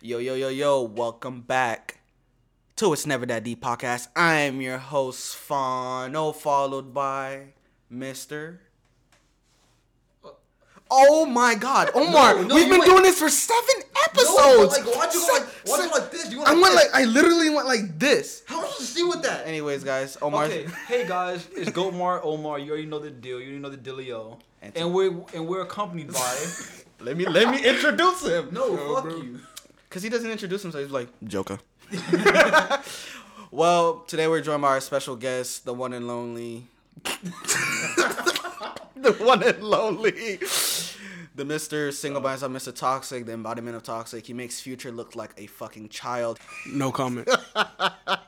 Yo, welcome back to It's Never That Deep Podcast. I am your host, Fano, followed by Mr. Oh my God, Omar! No, we've been doing this for 7 episodes. No, why'd you go like this? You went I literally went like this. How was you see with that? Anyways, guys, Omar. Okay, hey guys, it's Goatmar, Omar. You already know the deal. You already know the dealio. And we're accompanied by. let me introduce him. No, you. Because he doesn't introduce himself. He's like Joker. Well, today we're joined by our special guest, the one and lonely. The one and lonely. The Mr. Single by himself, Mr. Toxic, the embodiment of toxic. He makes Future look like a fucking child. No comment.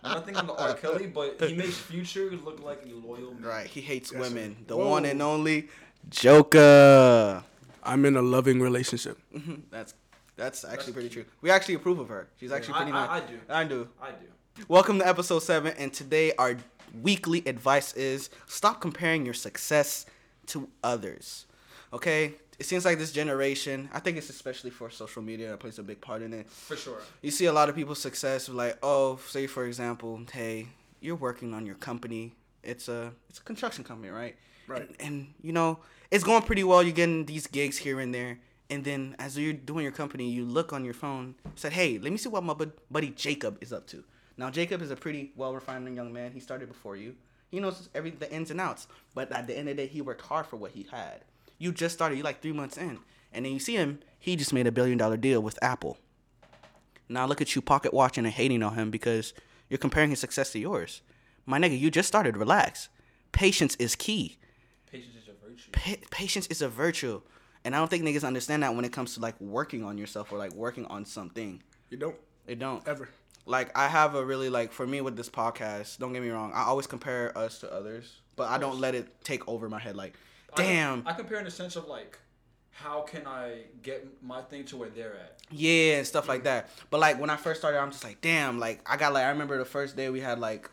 Nothing on the R. Kelly, but he makes Future look like a loyal man. Right, he hates women. The one and only Joker. I'm in a loving relationship. That's actually pretty true. We actually approve of her. She's actually pretty nice. I do. Welcome to episode 7, and today our weekly advice is stop comparing your success to others. Okay? It seems like this generation, I think it's especially for social media that plays a big part in it. For sure. You see a lot of people's success like, oh, say for example, hey, you're working on your company. It's a construction company, right? Right. And you know, it's going pretty well. You're getting these gigs here and there. And then as you're doing your company, you look on your phone, said, hey, let me see what my buddy Jacob is up to. Now, Jacob is a pretty well-refined young man. He started before you. He knows the ins and outs, but at the end of the day, he worked hard for what he had. You just started, you're like 3 months in, and then you see him, he just made $1 billion deal with Apple. Now look at you pocket watching and hating on him because you're comparing his success to yours. My nigga, you just started, relax. Patience is key. Patience is a virtue. Patience is a virtue, and I don't think niggas understand that when it comes to like working on yourself or like working on something. You don't. It don't. Ever. Like, I have a really, like, for me with this podcast, don't get me wrong, I always compare us to others, but I don't let it take over my head, like, damn. I compare in the sense of, like, how can I get my thing to where they're at? Yeah, and stuff like that. But, like, when I first started, I'm just like, damn, like, I got, like, I remember the first day we had, like,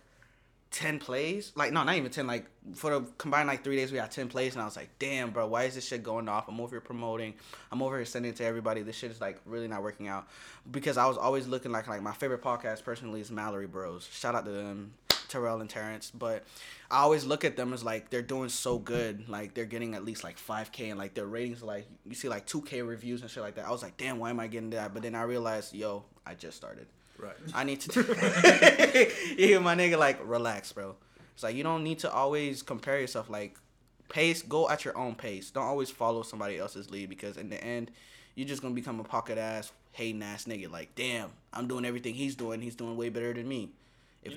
10 plays. Like, no, not even 10, like, for the combined, like, 3 days we had 10 plays, and I was like, damn, bro, why is this shit going off? I'm over here promoting. I'm over here sending it to everybody. This shit is, like, really not working out. Because I was always looking like my favorite podcast personally is Mallory Bros. Shout out to them, Terrell and Terrence. But I always look at them as, like, they're doing so good. Like, they're getting at least, like, 5K, and, like, their ratings are, like, you see, like, 2K reviews and shit like that. I was like, damn, why am I getting that? But then I realized, yo, I just started. Right. I need to. You hear my nigga? Like, relax, bro. It's like you don't need to always compare yourself. Like, pace. Go at your own pace. Don't always follow somebody else's lead because in the end, you're just gonna become a pocket ass, hating ass nigga. Like, damn, I'm doing everything he's doing. He's doing way better than me. It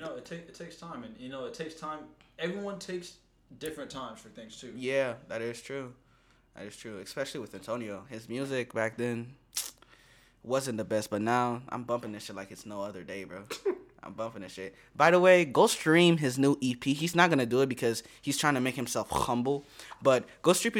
takes time, and it takes time. Everyone takes different times for things too. Yeah, that is true. That is true, especially with Antonio. His music back then wasn't the best, but now I'm bumping this shit like it's no other day, bro. I'm bumping this shit. By the way, go stream his new EP. He's not going to do it because he's trying to make himself humble, but go stream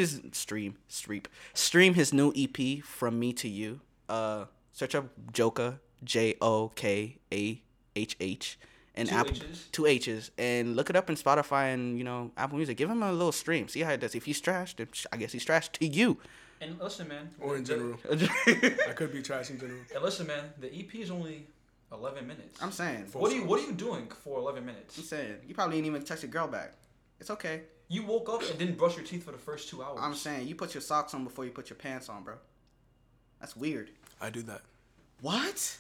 his new EP, From Me to You. Search up Joker, Jokahh, and Apple. Two H's. And look it up in Spotify and, Apple Music. Give him a little stream. See how it does. If he's trash, then I guess he's trash to you. And listen, man. Or in general. I could be trash in general. And listen, man, the EP is only 11 minutes. I'm saying. What are you doing for 11 minutes? I'm saying. You probably didn't even touch your girl back. It's okay. You woke up and didn't brush your teeth for the first 2 hours. I'm saying. You put your socks on before you put your pants on, bro. That's weird. I do that. What?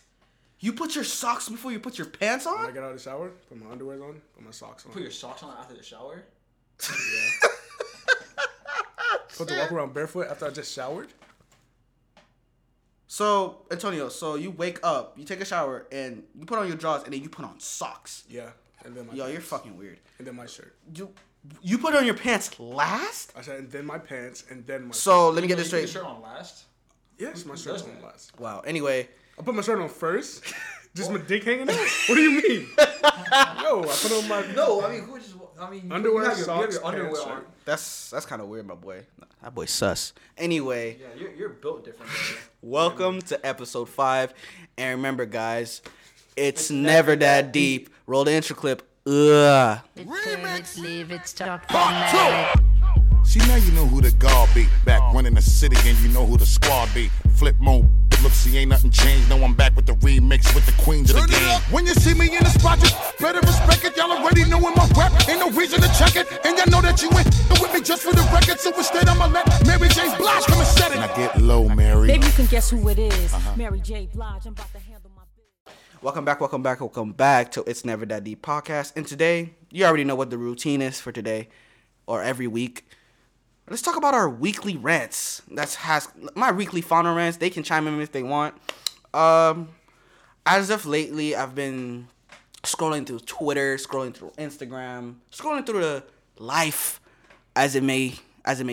You put your socks before you put your pants on? When I get out of the shower, put my underwear on, put my socks on. Put your socks on after the shower? Yeah. Put the walk around barefoot after I just showered? So, Antonio, you wake up, you take a shower, and you put on your drawers, and then you put on socks. Yeah. And then my pants. You're fucking weird. And then my shirt. You put on your pants last? I said, and then my pants, and then my shirt. Let me get this straight. You put your shirt on last? Yes, my shirt's on last. Wow. Anyway. I put my shirt on first? Just my dick hanging out? What do you mean? Yo, I put on my... No, I mean, who just... I mean, underwear, socks, pants, shirt. That's kind of weird, my boy. That boy sus. Anyway. Yeah, you're built different. Welcome to episode 5. And remember, guys, it's never that deep. Roll the intro clip. Ugh. Remix. Leave it stop. Part 2. See, now you know who the guard be. Back running the city and you know who the squad be. Flip mode. Look, see, ain't nothing changed. No, I'm back with the remix with the queens of the game. When you see me in the spot, just better respect it. Y'all already know in my rap, ain't no reason to check it. And y'all know that you ain't with me just for the record. So instead, I'ma let Mary J. Blige come and set it. And I get low, Mary. Maybe you can guess who it is. Mary J. Blige, I'm about to handle my business. Welcome back to It's Never That Deep podcast. And today, you already know what the routine is for today or every week. Let's talk about our weekly rants. My weekly Fano rants. They can chime in if they want. As of lately, I've been scrolling through Twitter, scrolling through Instagram, scrolling through the life as it may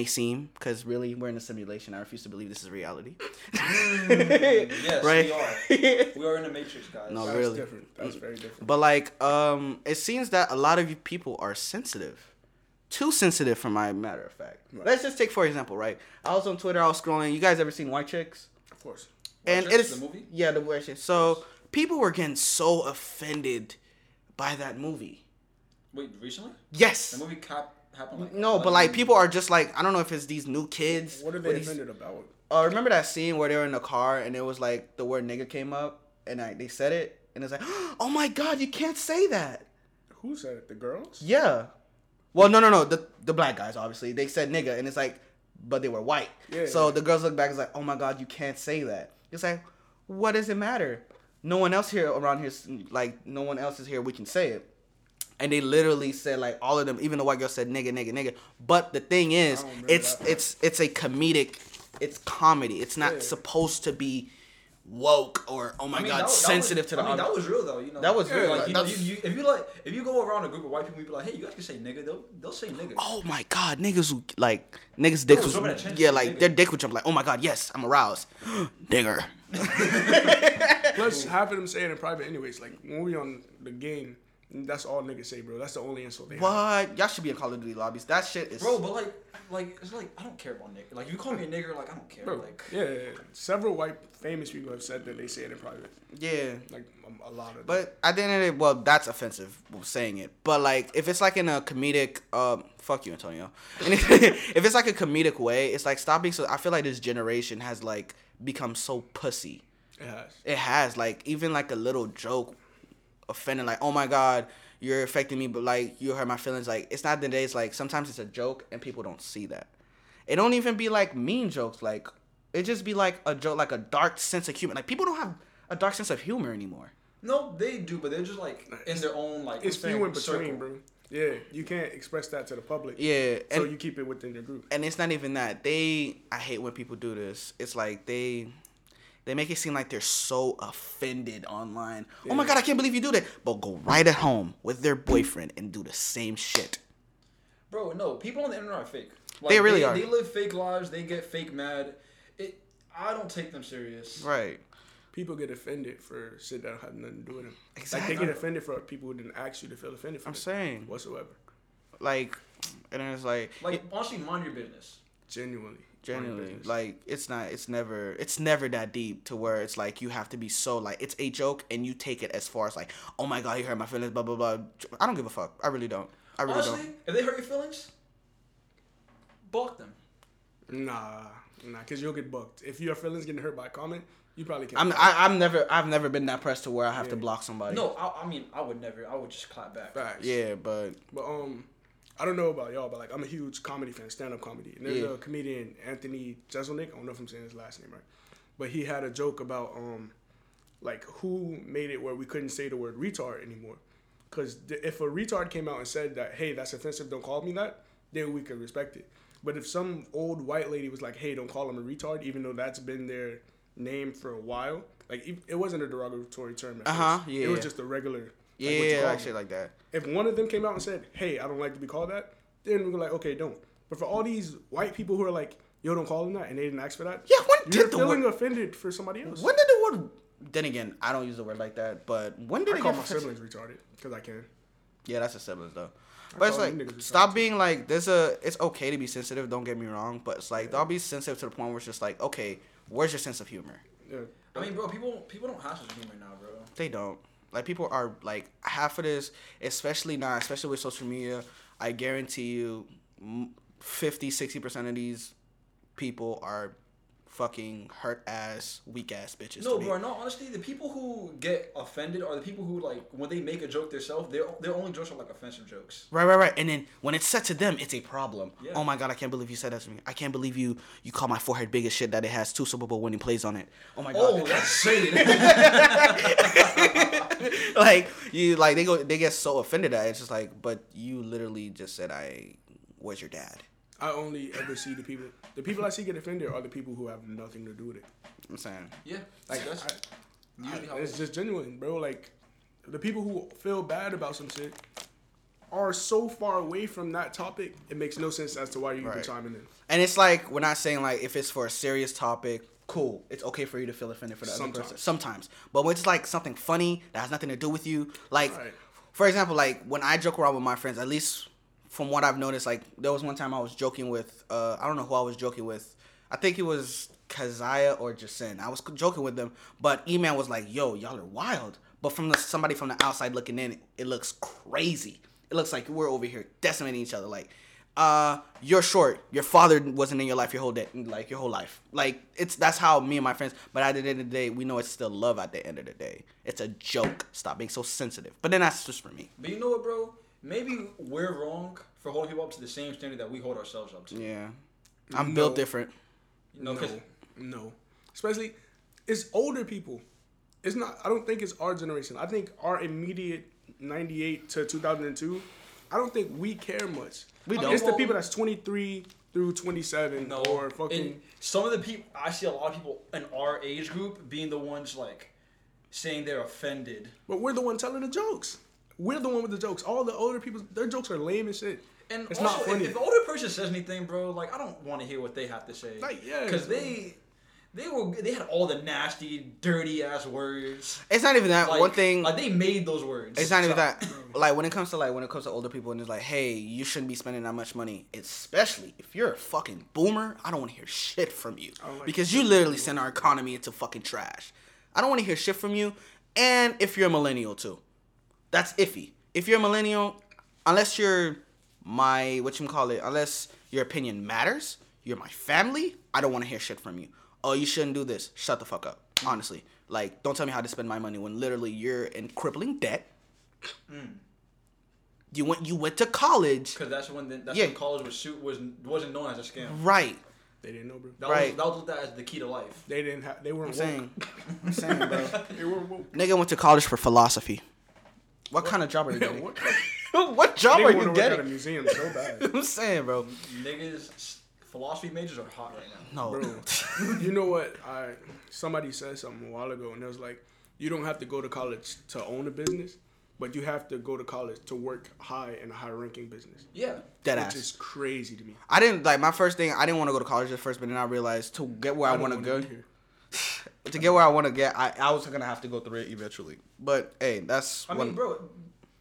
seem, because really we're in a simulation. I refuse to believe this is reality. Yes, right? We are. We are in a matrix, guys. No, really. That's very different. But it seems that a lot of you people are sensitive. Too sensitive for my matter of fact. Right. Let's just take, for example, right? I was on Twitter, I was scrolling. You guys ever seen White Chicks? Of course. White Chicks, the movie? Yeah, the White Chicks. So, people were getting so offended by that movie. Wait, recently? Yes. The movie happened people are just I don't know if it's these new kids. What are they offended about? Remember that scene where they were in the car and it was the word nigga came up and they said it and it's oh my God, you can't say that. Who said it? The girls? Yeah. Well, no. The black guys, obviously. They said nigga, and it's but they were white. Yeah, so the girls look back and it's oh my God, you can't say that. It's what does it matter? No one else is here, we can say it. And they literally said, all of them, even the white girl said nigga. But the thing is, it's a comedic, it's comedy. It's not supposed to be woke or sensitive to the audience. That was real though, That was real. If you go around a group of white people, you be hey, you guys can say nigga. They'll say nigga. Oh my God, niggas' dick was their dick would jump. Oh my God, yes, I'm aroused, nigger. Plus, half of them say it in private anyways. When we on the game, that's all niggas say, bro. That's the only insult they have. What? Y'all should be in Call of Duty lobbies. That shit is... Bro, but I don't care about nigga. You call me a nigger, I don't care. Bro, yeah. Several white famous people have said that they say it in private. Yeah. A lot of... But at the end of the day, well, that's offensive, saying it. But, if it's, in a comedic... fuck you, Antonio. And if it's, a comedic way, it's, stop being so... I feel this generation has, become so pussy. It has. Even, a little joke... offended, oh my God, you're affecting me, but you hurt my feelings. It's not the day. It's sometimes it's a joke and people don't see that. It don't even be mean jokes. It just be a joke, a dark sense of humor. People don't have a dark sense of humor anymore. No, they do, but they're just in their own it's few in between, bro. Yeah, you can't express that to the public. Yeah, so you keep it within your group. And it's not even that. I hate when people do this. It's they make it seem like they're so offended online. Yeah. Oh my God, I can't believe you do that. But go right at home with their boyfriend and do the same shit. Bro, no. People on the internet are fake. They really are. They live fake lives. They get fake mad. I don't take them serious. Right. People get offended for shit that had nothing to do with them. Exactly. They get offended for people who didn't ask you to feel offended for saying. Whatsoever. And it's honestly, mind your business. Genuinely, it's never that deep to where it's you have to be so it's a joke and you take it as far as oh my God, you hurt my feelings, blah blah blah. I don't give a fuck. I really don't. If they hurt your feelings, balk them. Nah, cause you'll get bucked. If your feelings getting hurt by a comment, you probably can't. I've never been that pressed to where I have to block somebody. No, I would never. I would just clap back. Facts. Yeah, but. I don't know about y'all, but I'm a huge comedy fan, stand-up comedy. And there's a comedian, Anthony Jeselnik. I don't know if I'm saying his last name right. But he had a joke about, who made it where we couldn't say the word retard anymore. Because if a retard came out and said that, hey, that's offensive, don't call me that, then we could respect it. But if some old white lady was like, hey, don't call him a retard, even though that's been their name for a while, it wasn't a derogatory term at first. Yeah, it was just a regular... actually that. If one of them came out and said, hey, I don't like to be called that, then we're okay, don't. But for all these white people who are yo, don't call them that, and they didn't ask for that, you're feeling offended for somebody else. When did the word... Then again, I don't use the word like that, but when did I call my siblings retarded, because I can. Yeah, that's the siblings, though. But it's stop being it's okay to be sensitive, don't get me wrong, but it's don't be sensitive to the point where it's just okay, where's your sense of humor? Yeah. I mean, bro, people don't have sense of humor now, bro. They don't. People are, half of this, especially with social media, I guarantee you 50-60% of these people are fucking hurt ass, weak ass bitches. No, bro. No, honestly, the people who get offended are the people who, like, when they make a joke themselves, their only jokes are like offensive jokes. Right. And then when it's said to them, it's a problem. Yeah. Oh my God, I can't believe you said that to me. I can't believe you call my forehead big as shit that it has 2 Super Bowl winning plays on it. Oh my God. Oh, that's shady. Like you, like they get so offended at it. It's just like, but you literally just said I was your dad. I only ever see the people I see get offended are the people who have nothing to do with it. I'm saying. Yeah. Like, that's it's just genuine, bro. Like, the people who feel bad about some shit are so far away from that topic, it makes no sense as to why you're even chiming in. And it's like, we're not saying, like, if it's for a serious topic, cool. It's okay for you to feel offended for the other person. Sometimes. But when it's, like, something funny that has nothing to do with you, like, for example, like, when I joke around with my friends, at least... From what I've noticed, like, there was one time I was joking with, I don't know who I was joking with. I think it was Kaziah or Jason. I was joking with them, but E-Man was like, yo, y'all are wild. But from somebody from the outside looking in, it looks crazy. It looks like we're over here decimating each other. Like, you're short. Your father wasn't in your life your whole life. Like, that's how me and my friends, but at the end of the day, we know it's still love at the end of the day. It's a joke. Stop being so sensitive. But then that's just for me. But you know what, bro? Maybe we're wrong for holding people up to the same standard that we hold ourselves up to. Yeah. I'm built different. No. Especially, it's older people. It's not, I don't think it's our generation. I think our immediate 98 to 2002, I don't think we care much. We don't. It's the people that's 23 through 27 or fucking. And some of the people, I see a lot of people in our age group being the ones, like, saying they're offended. But we're the one telling the jokes. We're the one with the jokes. All the older people, their jokes are lame and shit. And it's also, not funny. If the older person says anything, bro, like, I don't want to hear what they have to say. Like, yeah. Because they had all the nasty, dirty-ass words. It's not even that. Like, one thing... Like, they made those words. It's not even that. Like, when it comes to older people and it's like, hey, you shouldn't be spending that much money, especially if you're a fucking boomer, I don't want to hear shit from you. Like, because you literally send our economy into fucking trash. I don't want to hear shit from you. And if you're a millennial, too. That's iffy. If you're a millennial, unless you're unless your opinion matters, you're my family, I don't want to hear shit from you. Oh, you shouldn't do this. Shut the fuck up. Mm. Honestly. Like, don't tell me how to spend my money when literally you're in crippling debt. Mm. You went to college. Because that's when college wasn't known as a scam. Right. They didn't know, bro. That was looked at as the key to life. They didn't have, they weren't woke. I'm saying, bro. They weren't woke. Nigga went to college for philosophy. What kind of job are you getting? What job are you getting? At a museum so bad. I'm saying, bro. Niggas, philosophy majors are hot right now. No. Bro, you know what? Somebody said something a while ago, and it was like, you don't have to go to college to own a business, but you have to go to college to work high in a high-ranking business. Yeah. Deadass. Which is crazy to me. I didn't, like, my first thing, I didn't want to go to college at first, but then I realized to get where I want to go here. To get where I want to get, I was going to have to go through it eventually. But, hey, bro,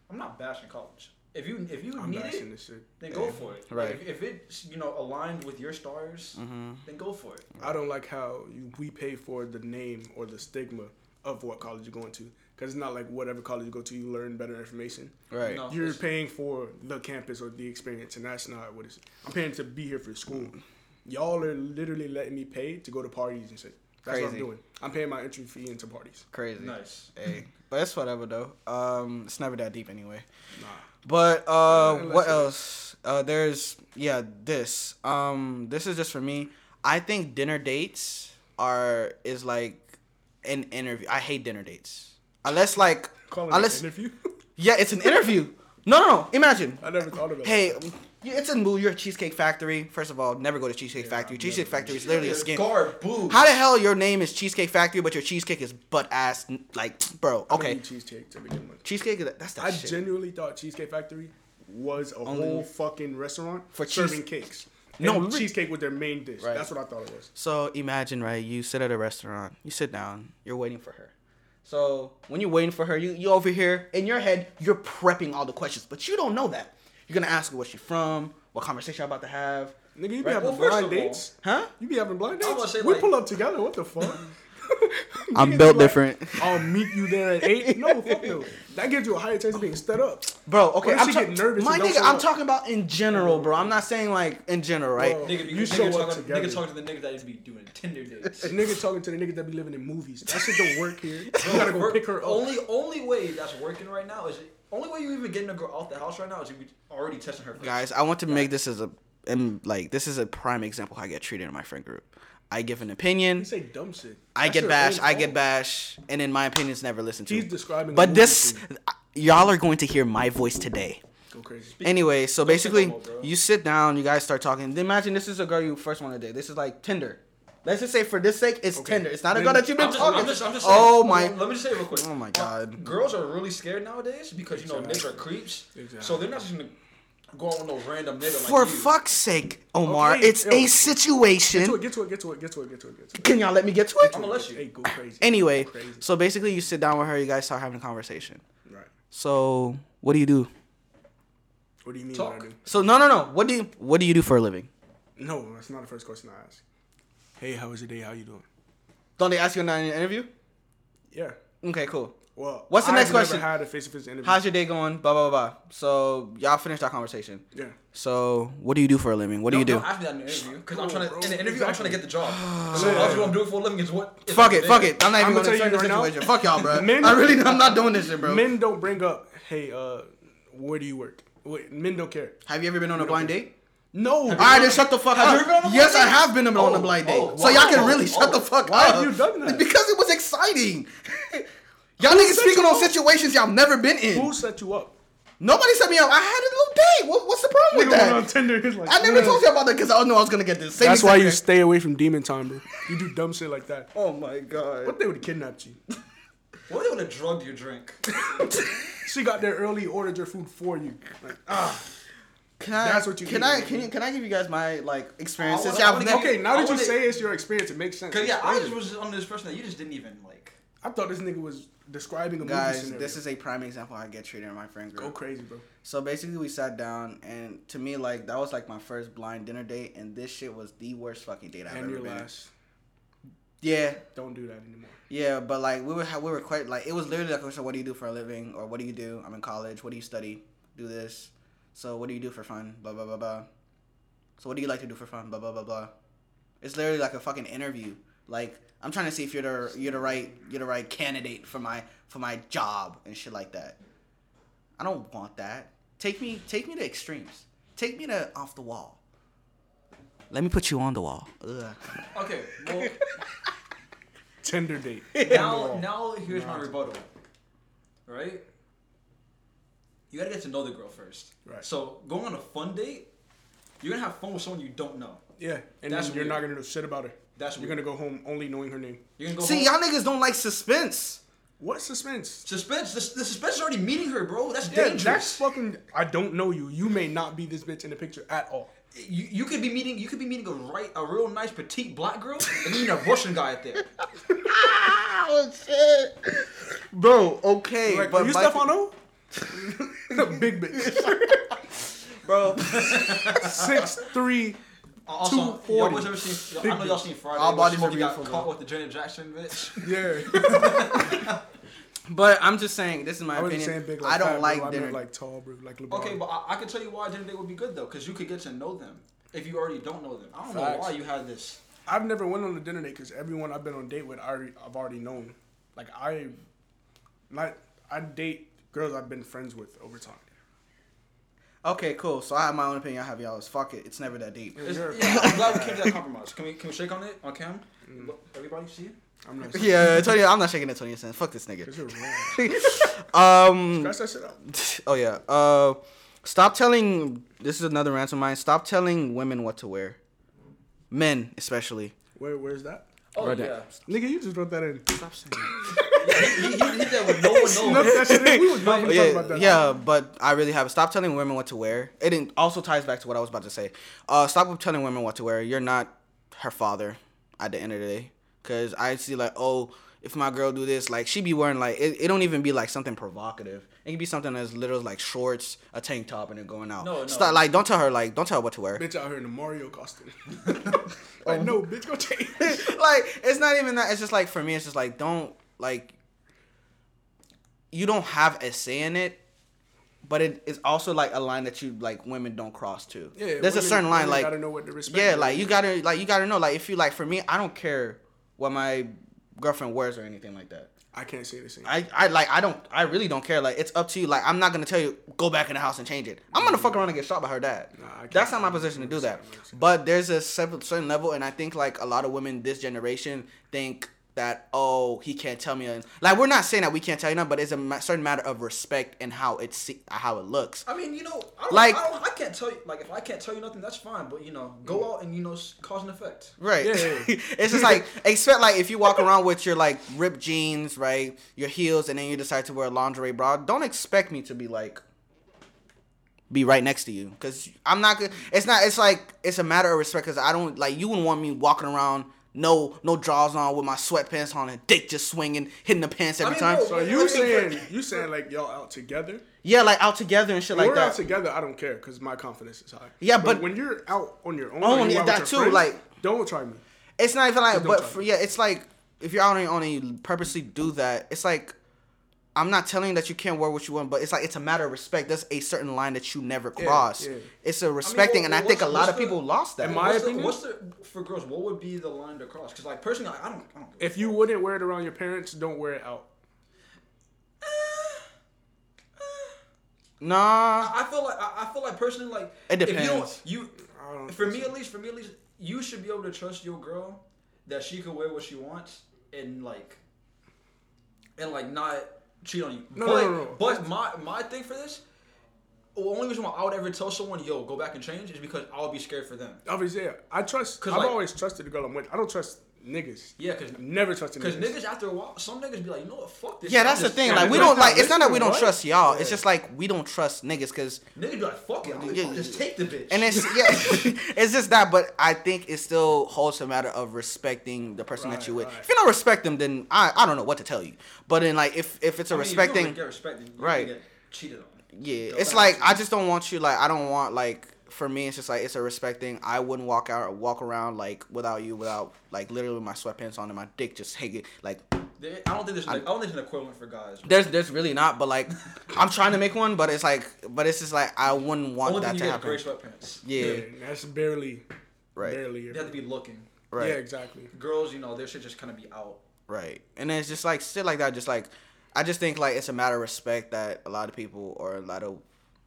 I'm not bashing college. If you need it, then go for it. Right. If it's, aligned with your stars, then go for it. I don't like how we pay for the name or the stigma of what college you're going to. Because it's not like whatever college you go to, you learn better information. Right. No, you're paying for the campus or the experience, and that's not what it's... I'm paying to be here for school. Mm. Y'all are literally letting me pay to go to parties and shit. That's crazy. What I'm doing. I'm paying my entry fee into parties. Crazy. Nice. Hey, but it's whatever though. It's never that deep anyway. Nah. But what else? This. This is just for me. I think dinner dates is like an interview. I hate dinner dates. Unless an interview. Yeah, it's an interview. No. Imagine. I never thought of it. Hey. It's in New York Cheesecake Factory. First of all, never go to Cheesecake Factory. Cheesecake Factory is literally a scam. Garbage. How the hell your name is Cheesecake Factory, but your cheesecake is butt ass? Like, bro, okay. I don't eat cheesecake to begin with. Cheesecake, that's that shit. I genuinely thought Cheesecake Factory was a whole fucking restaurant for serving cakes. No, cheesecake was their main dish. Right. That's what I thought it was. So imagine, right, you sit at a restaurant. You sit down. You're waiting for her. So when you're waiting for her, you over here. In your head, you're prepping all the questions, but you don't know that. You're going to ask her where she's from, what conversation I'm about to have. Nigga, you be having blind dates. Huh? You be having blind dates? We pull up together. What the fuck? I'm built different. Like, I'll meet you there at 8. No, fuck no. That gives you a higher chance of being stood up. Bro, okay. I'm get nervous. My nigga, I'm talking about in general, bro. I'm not saying like in general, right? Bro, nigga, you show up together. Nigga talking to the niggas that used to be doing Tinder dates. Nigga talking to the niggas that be living in movies. That shit don't work here. You gotta go pick her up. Only way that's working right now is... Only way you even getting a girl off the house right now is you already touching her face. Guys, I want to make this as a... And like this is a prime example how I get treated in my friend group. I give an opinion. You say dumb shit. I get bashed, and then my opinion's never listened to. He's describing. But this, y'all are going to hear my voice today. Go crazy. Anyway, so basically, you sit down, you guys start talking. Then imagine this is a girl you first want to date. This is like Tinder. Let's just say for this sake, it's Tinder. It's not a girl that you've been talking. I'm just saying, oh my! Let me just say it real quick. Oh my God! Girls are really scared nowadays because niggas are creeps. Exactly. So they're not just gonna. Go on with no random nigga for like you. Fuck's sake, Omar. Okay, it's a situation. Get to it. Can y'all let me get to it? I'm gonna let you. Hey, go crazy. Anyway, go crazy. So basically you sit down with her, you guys start having a conversation. Right. So what do you do? What do you mean talk? What I do? So no. What do you do for a living? No, that's not the first question I ask. Hey, how was your day? How you doing? Don't they ask you in an interview? Yeah. Okay, cool. Well, what's the next question? Never had a face-to-face interview. How's your day going? Blah, blah, blah. So, y'all finished our conversation. Yeah. So, what do you do for a living? What do you do? After that interview, because I'm trying to get the job. So, what I'm doing for a living is what? Fuck it. I'm not even going to explain the situation. Fuck y'all, bro. I'm not doing this shit, bro. Men don't bring up, hey, where do you work? Wait, men don't care. Have you ever been on a blind date? No. All right, then shut the fuck up. Yes, I have been on a blind date. So, y'all can really shut the fuck up. Why have you done that? Because it was exciting. Y'all niggas speaking on situations y'all never been in. Who set you up? Nobody set me up. I had a little date. What's the problem with that? On Tinder, like, I never told you about that because I know I was going to get this. That's why you stay away from demon time, bro. You do dumb shit like that. Oh, my God. What if they would have kidnapped you? What if they would have drugged your drink? She got there early, ordered your food for you. Like, that's what you can I give you guys my like experiences? Now that you say it's your experience, it makes sense. Because I just was on this person that you just didn't even like. I thought this nigga was describing a movie scenario. Guys, this is a prime example how I get treated in my friend group. Go crazy, bro. So basically, we sat down, and to me, like that was like my first blind dinner date, and this shit was the worst fucking date I've ever been. And your last. Yeah. Don't do that anymore. Yeah, but like we were quite like it was literally like, so what do you do for a living, or what do you do? I'm in college. What do you study? Do this. So what do you do for fun? Blah blah blah blah. So what do you like to do for fun? Blah blah blah blah. It's literally like a fucking interview. Like I'm trying to see if you're the right candidate for my job and shit like that. I don't want that. Take me to extremes. Take me to off the wall. Let me put you on the wall. Ugh. Okay. Well, Tinder date. Now here's my rebuttal. Right? You gotta get to know the girl first. Right. So go on a fun date. You're gonna have fun with someone you don't know. Yeah, and then you're not gonna know shit about her. That's weird. You're gonna go home only knowing her name. Y'all niggas don't like suspense. What suspense? Suspense. The suspense is already meeting her, bro. That's dangerous. That's fucking. I don't know you. You may not be this bitch in the picture at all. You could be meeting. You could be meeting a real nice petite black girl and meeting a Russian guy out there. Oh shit, bro. Okay, like, but you Stefano, big bitch, bro. 6'3". Also, y'all was ever seen, I know y'all seen Friday. All bodies are beautiful. Got caught with the Janet Jackson bitch. Yeah. But I'm just saying, this is my opinion. Big, like, I don't like dinner. Like tall, bro, like LeBron. Okay, but I can tell you why dinner date would be good though, because you could get to know them if you already don't know them. I don't know why you had this. I've never went on a dinner date because everyone I've been on a date with, I've already known. Like I date girls I've been friends with over time. Okay, cool. So I have my own opinion. I have y'all's. Fuck it. It's never that deep. I'm glad we came to that compromise. Can we shake on it on cam? Mm. Everybody see it? I'm not. Yeah, I'm not shaking at 20 cents. Fuck this nigga. You're wrong. Scratch that shit up. Oh yeah. Stop telling. This is another rant of mine. Stop telling women what to wear. Men especially. Where's that? Oh right yeah. There. Nigga, you just wrote that in. Stop saying that. He did that with no one knows. Yeah, but I really have. Stop telling women what to wear. It also ties back to what I was about to say. Stop telling women what to wear. You're not her father at the end of the day. Because I see like, oh, if my girl do this, like, she be wearing, like, it don't even be, like, something provocative. It can be something as little as, like, shorts, a tank top, and then going out. No, no. Stop, like, don't tell her, like, don't tell her what to wear. Bitch out here in the Mario costume. Like, no, bitch, go change. Like, it's not even that. It's just, like, for me, it's just, like, don't, like, you don't have a say in it. But it's also, like, a line that you, like, women don't cross, too. Yeah, there's a certain line, like... you gotta know what to respect. Yeah, like, you gotta know. Like, if you, like, for me, I don't care what my girlfriend wears or anything like that. I can't say the same. I really don't care. Like, it's up to you. Like, I'm not gonna tell you, go back in the house and change it. I'm gonna fuck around and get shot by her dad. Nah, I can't. That's not my position to do that. But there's a certain level, and I think, like, a lot of women this generation think that, oh, he can't tell me. Like, we're not saying that we can't tell you nothing, but it's a certain matter of respect and how it looks. I mean, you know, I can't tell you. Like, if I can't tell you nothing, that's fine. But, you know, go out and, you know, cause and effect. Right. Yeah, yeah, yeah. It's just like, expect, like, if you walk around with your, like, ripped jeans, right, your heels, and then you decide to wear a lingerie bra, don't expect me to be, like, be right next to you. Because I'm not going to, it's like, it's a matter of respect. Because I don't, like, you wouldn't want me walking around No drawers on with my sweatpants on and dick just swinging, hitting the pants every time. No, so you saying like y'all out together? Yeah, like out together and shit when like that. We're out together, I don't care because my confidence is high. Yeah, but when you're out on your own, you that too. Friends, like, don't try me. It's not even like, but for, yeah, it's like if you're out on your own and you purposely do that, it's like I'm not telling you that you can't wear what you want, but it's like it's a matter of respect. There's a certain line that you never cross. Yeah, yeah. It's a respecting, and I think a lot of people lost that. In my opinion, for girls, what would be the line to cross? Because like personally, I don't. If you wouldn't wear it around your parents, don't wear it out. Nah. I feel like personally, like it depends. For me at least, you should be able to trust your girl that she can wear what she wants and not cheat on you. No. But my thing for this, the only reason why I would ever tell someone, yo, go back and change, is because I would be scared for them. Obviously, yeah. I've always trusted the girl I'm with. I don't trust niggas. Yeah, because I've never trusted niggas. Because niggas, after a while, some niggas be like, you know what, fuck this. Yeah, that's the thing. Like, we don't, like, it's not that we don't trust y'all. Yeah. It's just like, we don't trust niggas because... niggas be like, fuck it, I'll just take the bitch. And it's, yeah, it's just that, but I think it still holds a matter of respecting the person that you with. Right. If you don't respect them, then I don't know what to tell you. But then, like, if it's a respecting... you don't get respected, you right. get cheated on. Yeah, it's like, I just don't want you, like, I don't want, like... for me, it's just, like, it's a respect thing. I wouldn't walk out or walk around, like, without you, like, literally my sweatpants on and my dick just hanging, like... I don't think there's an equivalent for guys. There's really not, but, like, I'm trying to make one, but it's, like... but it's just, like, I wouldn't want only that to happen. Only you get gray sweatpants. Yeah. That's barely... right. Barely. They have to be looking. Right. Yeah, exactly. Girls, you know, their shit just kind of be out. Right. And then it's just, like, shit like that, just, like... I just think, like, it's a matter of respect that a lot of people or a lot of...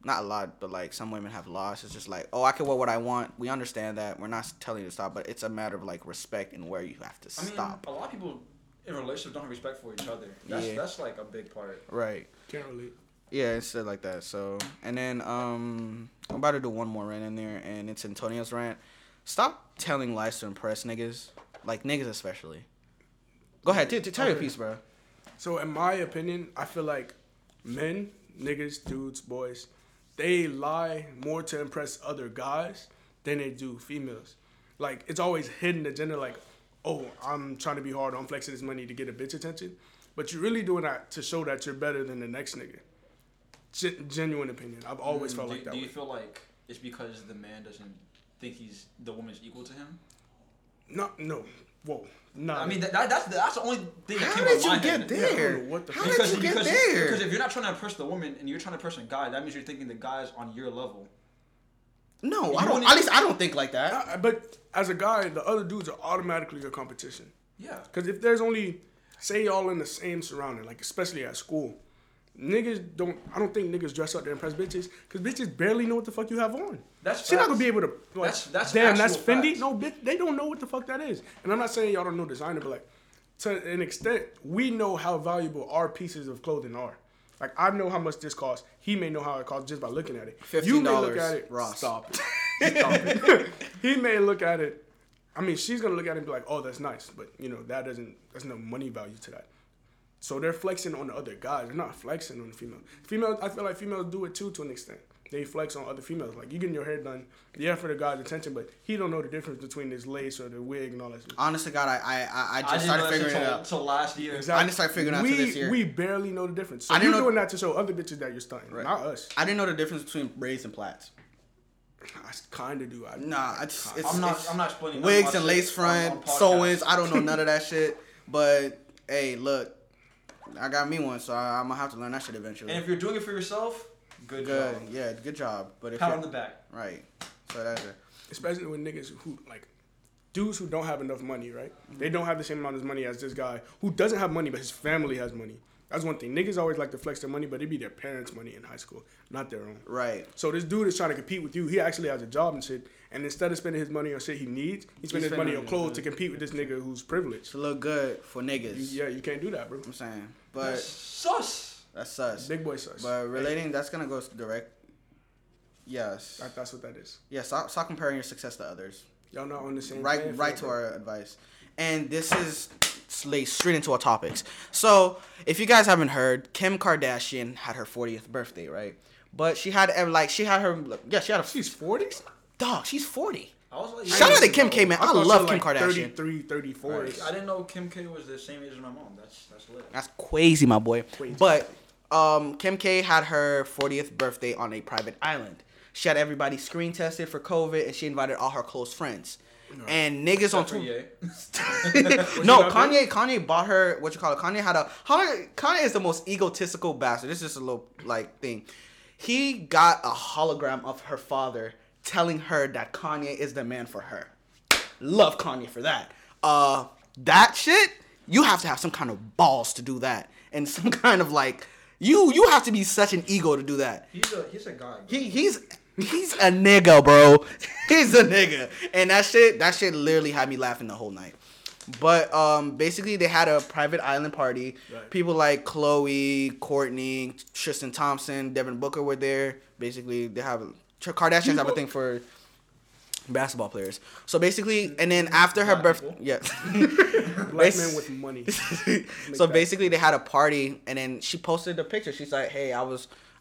not a lot, but, like, some women have lost. It's just like, oh, I can wear what I want. We understand that. We're not telling you to stop, but it's a matter of, like, respect and where you have to stop. I mean, a lot of people in relationships don't have respect for each other. That's like, a big part. Right. Can't relate. Yeah, it's said like that. So, and then I'm about to do one more rant in there, and it's Antonio's rant. Stop telling lies to impress niggas. Like, niggas especially. Go ahead. Tell your piece, bro. So, in my opinion, I feel like men, niggas, dudes, boys... they lie more to impress other guys than they do females. Like, it's always hidden agenda, like, oh, I'm trying to be hard, I'm flexing this money to get a bitch attention. But you're really doing that to show that you're better than the next nigga. Genuine opinion. I've always felt like that. Do you feel like it's because the man doesn't think he's the woman's equal to him? No. Whoa. No. I mean, that's the only thing that came to mind. How did you get there? How did you get there? Because if you're not trying to impress the woman and you're trying to impress a guy, that means you're thinking the guy is on your level. No, I don't. At least I don't think like that. But as a guy, the other dudes are automatically your competition. Yeah. Because if there's only, say, y'all in the same surrounding, like especially at school, I don't think niggas dress up to impress bitches because bitches barely know what the fuck you have on. She's not gonna be able to. Like, damn, that's Fendi. Facts. No, bitch, they don't know what the fuck that is. And I'm not saying y'all don't know designer, but like to an extent, we know how valuable our pieces of clothing are. Like I know how much this costs. He may know how it costs just by looking at it. $15. You may look at it. Ross. Stop it. He may look at it. I mean, she's gonna look at it and be like, "Oh, that's nice," but you know that doesn't. There's no money value to that. So they're flexing on the other guys. They're not flexing on the female. I feel like females do it too to an extent. they flex on other females. Like, you getting your hair done, yeah, for the guy's attention, but he don't know the difference between his lace or the wig and all that stuff. Honest to God, I just started figuring it out. Until last year. Exactly. I just started figuring it out until this year. We barely know the difference. So you're doing that to show other bitches that you're stunting, right. Not us. I didn't know the difference between braids and plaits. I kind of do. I'm not explaining. Wigs and lace front, sew-ins. I don't know none of that shit. But, hey, look. I got me one, so I'm going to have to learn that shit eventually. And if you're doing it for yourself, good job. Yeah, good job. But pat on the back. Right. So that's it. Especially with niggas who, like, dudes who don't have enough money, right? Mm-hmm. They don't have the same amount of money as this guy who doesn't have money, but his family has money. That's one thing. Niggas always like to flex their money, but it be their parents' money in high school, not their own. Right. So this dude is trying to compete with you. He actually has a job and shit. And instead of spending his money on shit he needs, he's spending his money on clothes to compete with this nigga who's privileged. To look good for niggas. Yeah, you can't do that, bro. I'm saying. But that's sus. That's sus. Big boy sus. But relating, that's going to go direct. Yes. That's what that is. Yeah, stop comparing your success to others. Y'all not on the same page. Right to our advice. And this is... lay straight into our topics. So, if you guys haven't heard, Kim Kardashian had her 40th birthday, right? But she's 40? Dog, she's 40. Shout out to Kim K, man. I love Kim Kardashian. 33, 34. Right. I didn't know Kim K was the same age as my mom. That's lit. That's crazy, my boy. Crazy. But Kim K had her 40th birthday on a private island. She had everybody screen tested for COVID, and she invited all her close friends. No. And niggas except on Twitter. No, Kanye bought her. What you call it? Kanye is the most egotistical bastard. This is just a little like thing. He got a hologram of her father telling her that Kanye is the man for her. Love Kanye for that. That shit. You have to have some kind of balls to do that, and some kind of like you have to be such an ego to do that. He's a guy. He's a nigga, bro. He's a nigga. And that shit literally had me laughing the whole night. But basically, they had a private island party. Right. People like Khloe, Kourtney, Tristan Thompson, Devin Booker were there. Basically, they have... Kardashians have a thing for basketball players. So basically, and then after her birthday... Yeah. Black men with money. So basically, they had a party, and then she posted the picture. She's like, hey, I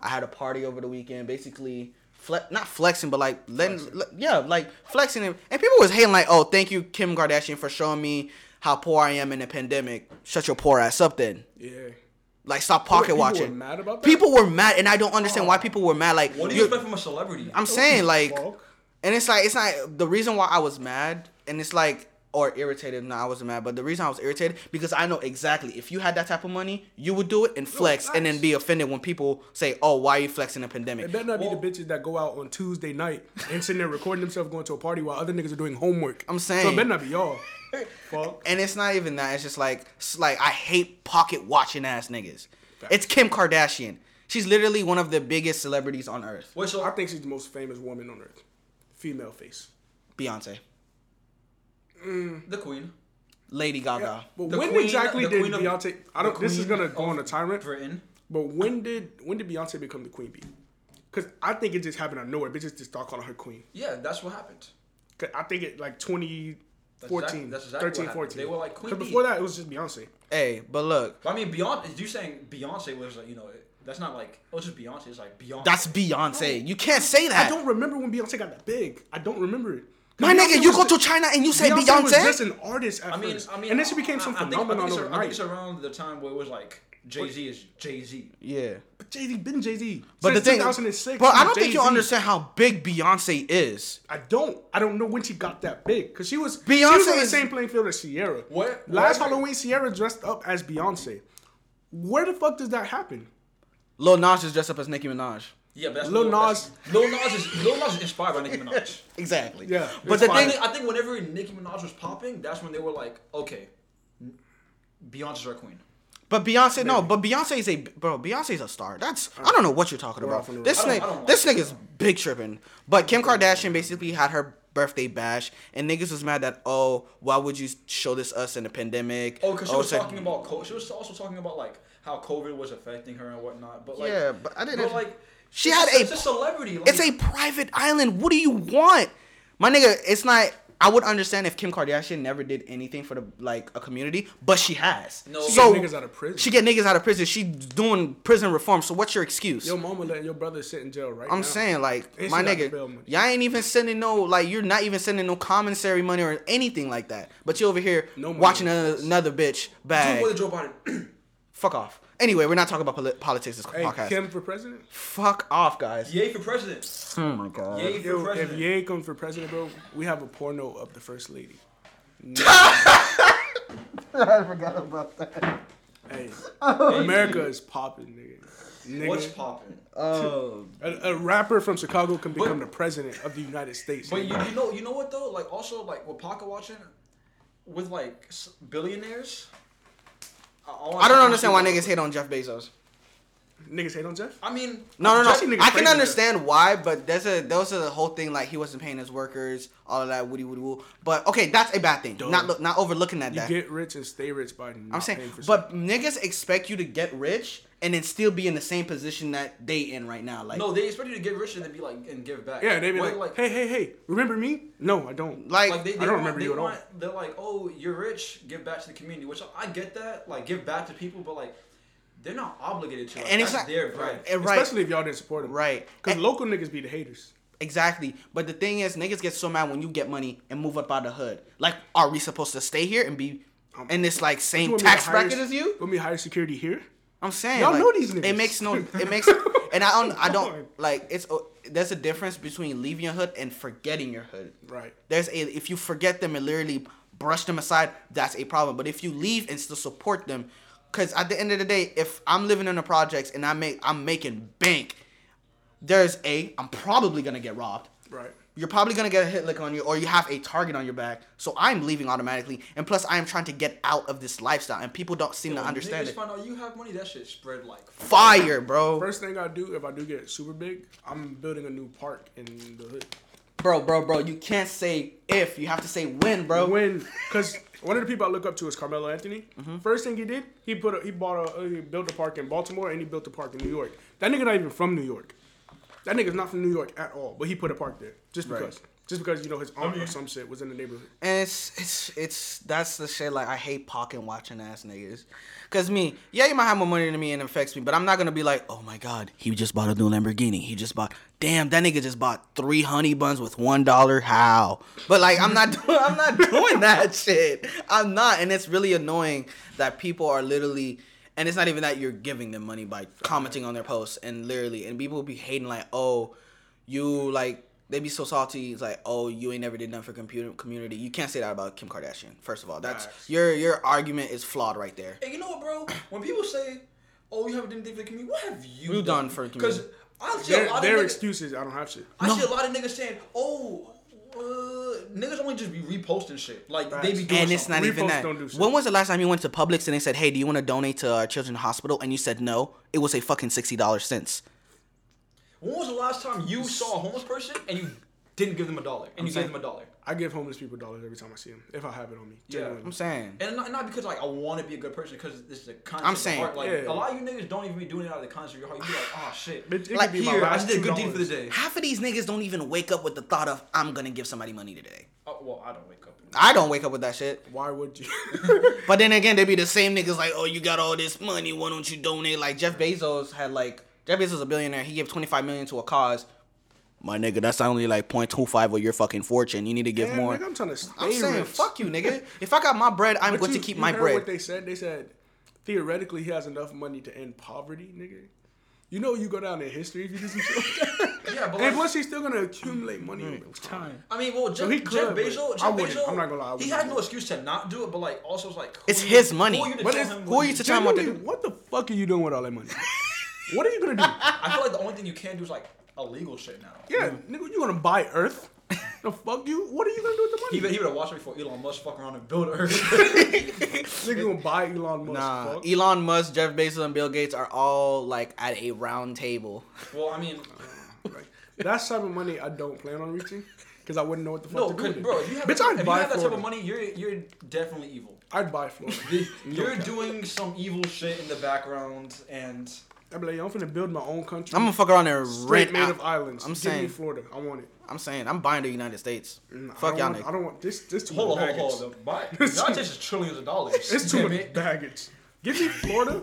had a party over the weekend. Basically... not flexing, but like flexing, and people was hating like, oh, thank you Kim Kardashian for showing me how poor I am in the pandemic. Shut your poor ass up then. Yeah. Like stop pocket watching. People were mad about that? People were mad, and I don't understand why people were mad. Like, what do you expect from a celebrity? I'm saying like, and it's like it's not the reason why I was mad, and it's like or irritated. No, I wasn't mad, but the reason I was irritated because I know exactly if you had that type of money, you would do it and flex, and then be offended when people say, "Oh, why are you flexing in the pandemic?" It better not be the bitches that go out on Tuesday night and sitting there recording themselves going to a party while other niggas are doing homework. I'm saying, so it better not be y'all. Fuck. And it's not even that. It's just like, I hate pocket watching ass niggas. Fact. It's Kim Kardashian. She's literally one of the biggest celebrities on earth. Well, so I think she's the most famous woman on earth. Female face. Beyonce. The Queen. Lady Gaga. Yeah, but when did Beyonce... This is going to go on a tyrant. Britain. But when did Beyonce become the Queen Bee? Because I think it just happened out of nowhere. Bitches just start calling her Queen. Yeah, that's what happened. I think it like 2014. That's exactly 13, 14. They were like Queen Bee. Because before that, it was just Beyonce. Hey, but look. But I mean, Beyonce... You saying Beyonce was like, you know... That's not like, it's just Beyonce. It's like Beyonce. That's Beyonce. No. You can't say that. I don't remember when Beyonce got that big. I don't remember it. My Beyonce nigga, you go to China and you say Beyonce? Was just an artist at first. And then she became some phenomenon overnight. I think it's around the time where it was like, Jay-Z is Jay-Z. Yeah. But Jay-Z been Jay-Z. But since 2006. But I don't think you understand how big Beyonce is. I don't know when she got that big. Because she was on the same playing field as Ciara. What? Last Halloween, Ciara dressed up as Beyonce. Where the fuck does that happen? Lil Nas is dressed up as Nicki Minaj. Yeah, but that's Lil Nas is inspired by Nicki Minaj. Exactly. Yeah. But the thing, I think whenever Nicki Minaj was popping, that's when they were like, okay, Beyonce's our queen. But Beyonce, maybe. No, but Beyonce is a star. That's I don't know what you're talking about. This nigga's big tripping. But Kim Kardashian basically had her birthday bash, and niggas was mad that why would you show this us in the pandemic? Oh, because she was talking about COVID. She was also talking about like how COVID was affecting her and whatnot. But like, yeah, but I didn't. But like. She had a celebrity. Like, it's a private island. What do you want? My nigga, it's not I would understand if Kim Kardashian never did anything for the like a community, but she has. No, so she get niggas out of prison. She get niggas out of prison. She's doing prison reform. So what's your excuse? Your mama letting your brother sit in jail right now. I'm saying, like, and my nigga, y'all ain't even sending no, like, you're not even sending no commissary money or anything like that. But you over here watching another bitch bag. Dude, Joe Biden. Fuck off. Anyway, we're not talking about politics this podcast. Kim for president? Fuck off, guys. Yay for president. Oh, my God. Yay for president. If Yay comes for president, bro, we have a porno of the first lady. No. I forgot about that. Hey, America is popping, nigga. What's popping? A rapper from Chicago can become the president of the United States. But you know what, though? Like, also, like, with Paco watching, with, like, billionaires... I don't understand why niggas hate on Jeff Bezos. Niggas hate on Jeff? I mean... No. I can understand why, but there was a whole thing, like, he wasn't paying his workers, all of that, woody. But, okay, that's a bad thing. Dumb. Not overlooking that. You get rich and stay rich by paying for stuff. But niggas expect you to get rich and then still be in the same position that they in right now. Like, no, they expect you to get rich and then be, like, and give back. Yeah, they be like, hey, remember me? No, I don't. Like they don't remember you at all. They're like, oh, you're rich, give back to the community, which I get that. Like, give back to people, but, like... They're not obligated to. Like, and it's not their right. Especially if y'all didn't support them. Right. Because local niggas be the haters. Exactly. But the thing is, niggas get so mad when you get money and move up out of the hood. Like, are we supposed to stay here and be in this, like, same tax bracket as you? Want me higher security here? I'm saying. Y'all know these niggas. It makes and I don't like, it's... There's a difference between leaving your hood and forgetting your hood. Right. If you forget them and literally brush them aside, that's a problem. But if you leave and still support them... Because at the end of the day, if I'm living in the projects and I'm making bank, I'm probably going to get robbed. Right. You're probably going to get a hit lick on you, or you have a target on your back. So I'm leaving automatically. And plus, I am trying to get out of this lifestyle. And people don't seem to understand it. Find out you have money, that shit spread like fire, bro. First thing I do, if I do get super big, I'm building a new park in the hood. Bro, you can't say if. You have to say when, bro. When. Because... One of the people I look up to is Carmelo Anthony. Mm-hmm. First thing he did, he built a park in Baltimore and he built a park in New York. That nigga not even from New York. That nigga's not from New York at all, but he put a park there just because you know his aunt or some shit was in the neighborhood. And it's that's the shit, like, I hate pocket watching ass niggas. Cause me, yeah, you might have more money than me and it affects me, but I'm not gonna be like, oh my God, he just bought a new Lamborghini. Damn, that nigga just bought 3 honey buns with $1. How? But like, I'm not doing that shit. I'm not, and it's really annoying that people are literally, and it's not even that you're giving them money by commenting on their posts and people will be hating like, oh, you like. They be so salty. It's like, oh, you ain't never did nothing for community. You can't say that about Kim Kardashian. First of all, that's your argument is flawed right there. Hey, you know what, bro? When people say, "Oh, you haven't done anything for the community," what have you done for the community? Because I see a lot of excuses. I don't have shit. I see a lot of niggas saying, "Oh, niggas only just be reposting shit." Like they be doing, and it's not even that. When was the last time you went to Publix and they said, "Hey, do you want to donate to our children's hospital?" And you said no. It was a fucking $60 cents. When was the last time you saw a homeless person and you didn't give them $1 and you gave them $1? I give homeless people $1 every time I see them if I have it on me. Genuinely. Yeah, I'm saying, and not because like I want to be a good person, because this is a conscious. I'm saying, heart. Like a lot of you niggas don't even be doing it out of the conscious of your heart. You be like, oh shit, it like could be here, I just did a good deed for the day. Half of these niggas don't even wake up with the thought of I'm gonna give somebody money today. Well, I don't wake up. I don't wake up with that shit. Why would you? But then again, they be the same niggas like, oh, you got all this money, why don't you donate? Like Jeff Bezos had like. Jeff Bezos is a billionaire. He gave $25 million to a cause. My nigga, that's only like 0.25 of your fucking fortune. You need to give more. Nigga, I'm trying to stay rich. Fuck you, nigga. If I got my bread, I'm going to keep my bread. You heard what they said? They said, theoretically, he has enough money to end poverty, nigga. You know you go down in history if you do some shit like that. Yeah, but and plus, he's still going to accumulate money over time. I mean, well, Jeff Bezos, I'm not going to lie. He had no excuse to not do it, but like, also it's like... It's his money. Who are you to tell him what to do? What the fuck are you doing with all that money? What are you going to do? I feel like the only thing you can do is, like, illegal shit now. Yeah, nigga, you going to buy Earth? The fuck you? What are you going to do with the money? He would have watched before Elon Musk fuck around and build Earth. Nigga, you going to buy Elon Musk. Nah, fuck. Elon Musk, Jeff Bezos, and Bill Gates are all, like, at a round table. Well, I mean... Right. That's type of money I don't plan on reaching, because I wouldn't know what the fuck to do with it. Bro, if you have that type of money, you're definitely evil. I'd buy Florida. You're doing some evil shit in the background, and... I'm like, yo, I'm finna build my own country. I'm gonna fuck around there. Straight made of islands. I'm saying, give me Florida. I want it. I'm saying, I'm buying the United States. No, fuck y'all niggas. I don't want this. This too much baggage. Hold on. Y'all just trillions of dollars. It's too much baggage. Give me Florida,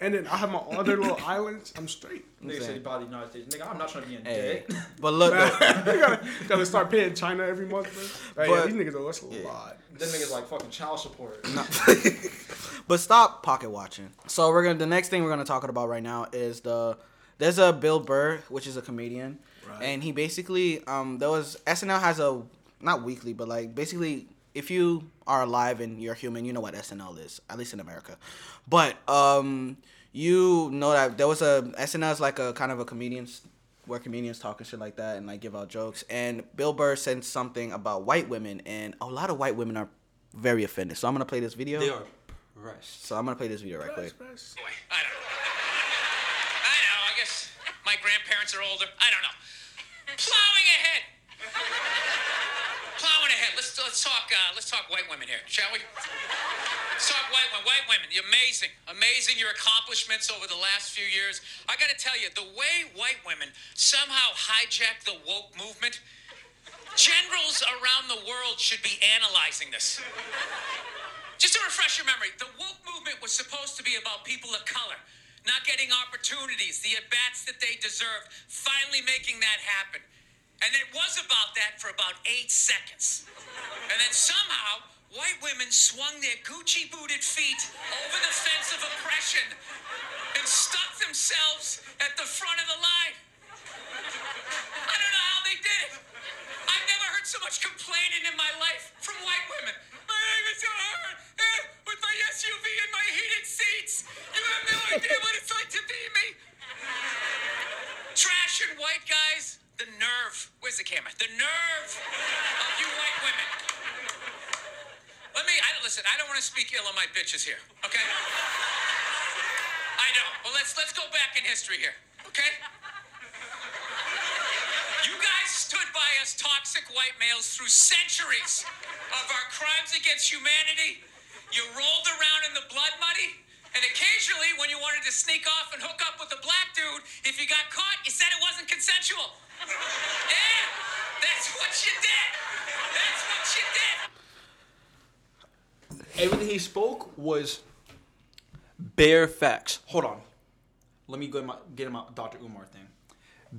and then I have my other little islands. I'm straight. Nigga said he bought the United States. Nigga, I'm not trying to be in debt. But look, you gotta start paying China every month, bro. Right, but, yeah, these niggas are worth a lot. Them niggas like fucking child support. But stop pocket watching. So we're gonna. The next thing we're gonna talk about right now is there's a Bill Burr, which is a comedian, right. And he basically there was SNL has a not weekly, but like basically if you are alive and you're human, you know what SNL is, at least in America. But you know that there was a SNL is like a kind of a comedians where comedians talk and shit like that and like give out jokes. And Bill Burr said something about white women, and a lot of white women are very offended. So I'm gonna play this video. They are. So I'm going to play this video right quick. Anyway, I don't know. I guess my grandparents are older. I don't know. Plowing ahead. Let's talk white women here, shall we? Let's talk white women. You're amazing. Amazing your accomplishments over the last few years. I got to tell you, the way white women somehow hijack the woke movement, generals around the world should be analyzing this. Just to refresh your memory, the woke movement was supposed to be about people of color, not getting opportunities, the at-bats that they deserved, finally making that happen. And it was about that for about 8 seconds. And then somehow, white women swung their Gucci-booted feet over the fence of oppression and stuck themselves at the front of the line. I don't know how they did it. I've never heard so much complaining in my life from white women. So hard, with my SUV and my heated seats. You have no idea what it's like to be me. Trash and white guys, the nerve. Where's the camera? The nerve of you white women. Listen, I don't want to speak ill of my bitches here, okay? I don't. Well, let's go back in history here, okay? You guys stood by us toxic white males through centuries of our crimes against humanity. You rolled around in the blood muddy, and occasionally when you wanted to sneak off and hook up with a black dude, if you got caught, you said it wasn't consensual. Yeah, that's what you did. Everything he spoke was bare facts. Hold on. Let me get him my Dr. Umar thing.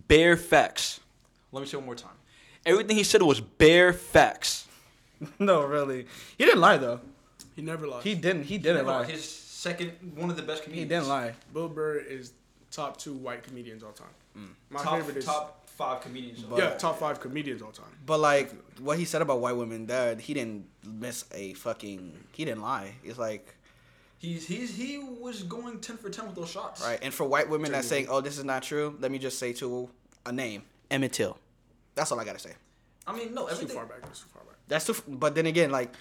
Bare facts. Let me say it one more time. Everything he said was bare facts. No, really. He didn't lie, though. He never lied. He didn't lie. His one of the best comedians. He didn't lie. Bill Burr is top 2 white comedians all time. My favorite is... Top 5 comedians all time. Yeah, top 5 comedians all time. But, like, what he said about white women, that he didn't miss a fucking... He didn't lie. It's like... He was going 10 for 10 with those shots. Right, and for white women that's saying, oh, this is not true, let me just say to a name, Emmett Till. That's all I gotta say. I mean, no, everything... It's too far back. But then again, like,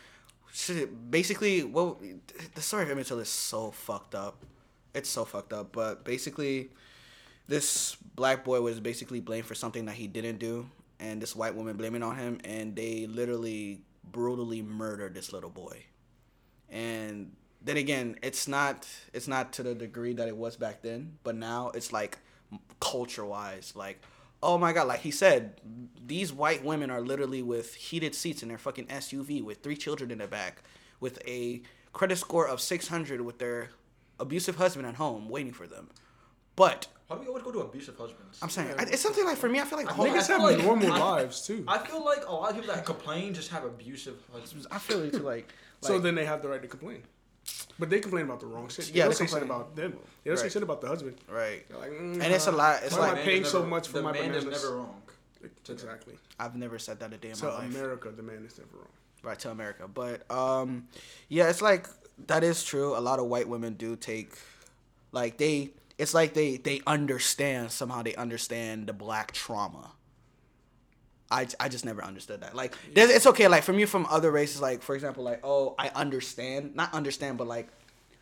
shit, basically, the story of Emmett Till is so fucked up. It's so fucked up. But basically, this black boy was basically blamed for something that he didn't do, and this white woman blaming on him, and they literally brutally murdered this little boy. And then again, it's not to the degree that it was back then, but now it's like culture-wise, like. Oh my God, like he said, these white women are literally with heated seats in their fucking SUV with 3 children in their back, with a credit score of 600 with their abusive husband at home waiting for them. But... Why do we always go to abusive husbands? I'm saying, yeah. It's something like, for me, I feel like... Niggas have like, normal lives, too. I feel like a lot of people that complain just have abusive husbands. I feel like, too, So then they have the right to complain. But they complain about the wrong shit. They don't say shit about them. They don't say shit about the husband. Right. They're like, and it's a lot. It's like paying so much for my bananas. The man is never wrong. Exactly. I've never said that a day in my life. To America, the man is never wrong. Right, to America. But, yeah, it's like, that is true. A lot of white women do take, like, they understand, somehow they understand the black trauma. I just never understood that. Like, it's okay. Like, for me, from other races, like, for example, like, oh, I understand. Not understand, but, like,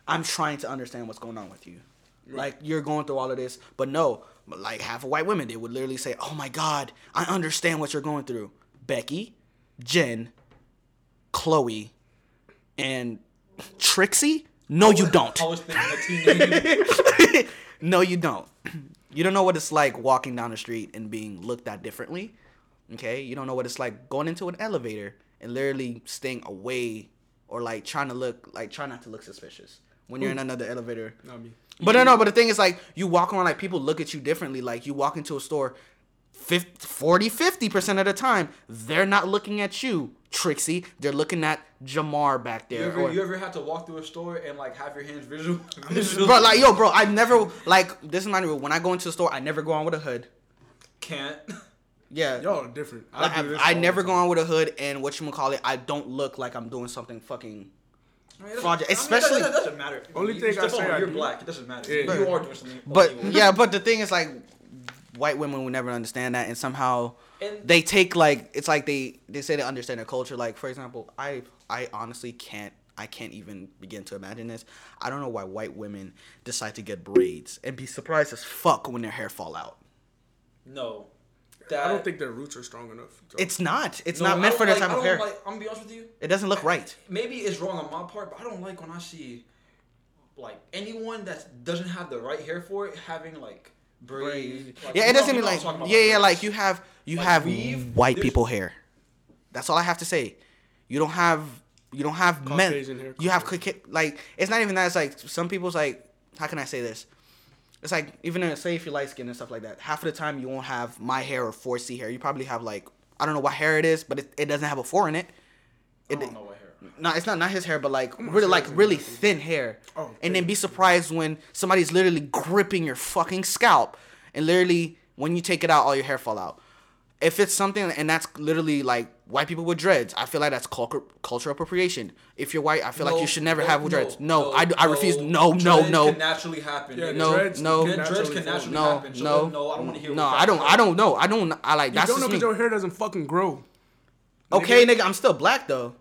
I'm trying to understand what's going on with you. Right. Like, you're going through all of this. But, no, like, half of white women, they would literally say, oh, my God, I understand what you're going through. Becky, Jen, Chloe, and Trixie? No, you don't. I was thinking a teenager. No, you don't. You don't know what it's like walking down the street and being looked at differently. Okay? You don't know what it's like going into an elevator and literally staying away or like trying to look, like try not to look suspicious when you're in another elevator. Not me. But no, but the thing is like you walk around like people look at you differently. Like you walk into a store 50% of the time, they're not looking at you, Trixie. They're looking at Jamar back there. You ever have to walk through a store and like have your hands visual? Bro, like yo, bro, I never like this is my rule. When I go into a store, I never go on with a hood. Can't. Yeah. Y'all are different. I never go on with a hood and whatchamacallit, I don't look like I'm doing something fucking project, especially. It doesn't matter. Only thing I say, you're black. It doesn't matter. Yeah. You are doing something. But yeah, but the thing is like. White women will never understand that, and somehow they take like it's like they say they understand their culture. Like for example, I honestly can't even begin to imagine this. I don't know why white women decide to get braids and be surprised as fuck when their hair fall out. No, I don't think their roots are strong enough. So. It's not. It's not meant for that type of hair. Like, I'm gonna be honest with you. It doesn't look right. Maybe it's wrong on my part, but I don't like when I see like anyone that doesn't have the right hair for it having like. Braids. Like, yeah, it doesn't mean like yeah, like you have white people hair. That's all I have to say. You don't have Caucasian men. Hair, you have like it's not even that. It's like some people's like how can I say this? It's like even say if you're light skinned and stuff like that, half of the time you won't have my hair or 4C hair. You probably have like I don't know what hair it is, but it doesn't have a 4 in it. I don't know what hair. No, it's not his hair, but like really thin hair, and then be surprised when somebody's literally gripping your fucking scalp, and literally when you take it out, all your hair fall out. If it's something, and that's literally like white people with dreads, I feel like that's cultural appropriation. If you're white, I feel like you should never have dreads. I refuse. No. Dreads can naturally happen. Yeah, dreads can naturally happen. So I don't want to hear. I don't know. I like. You that's don't know because your hair doesn't fucking grow. Okay, nigga, I'm still black though.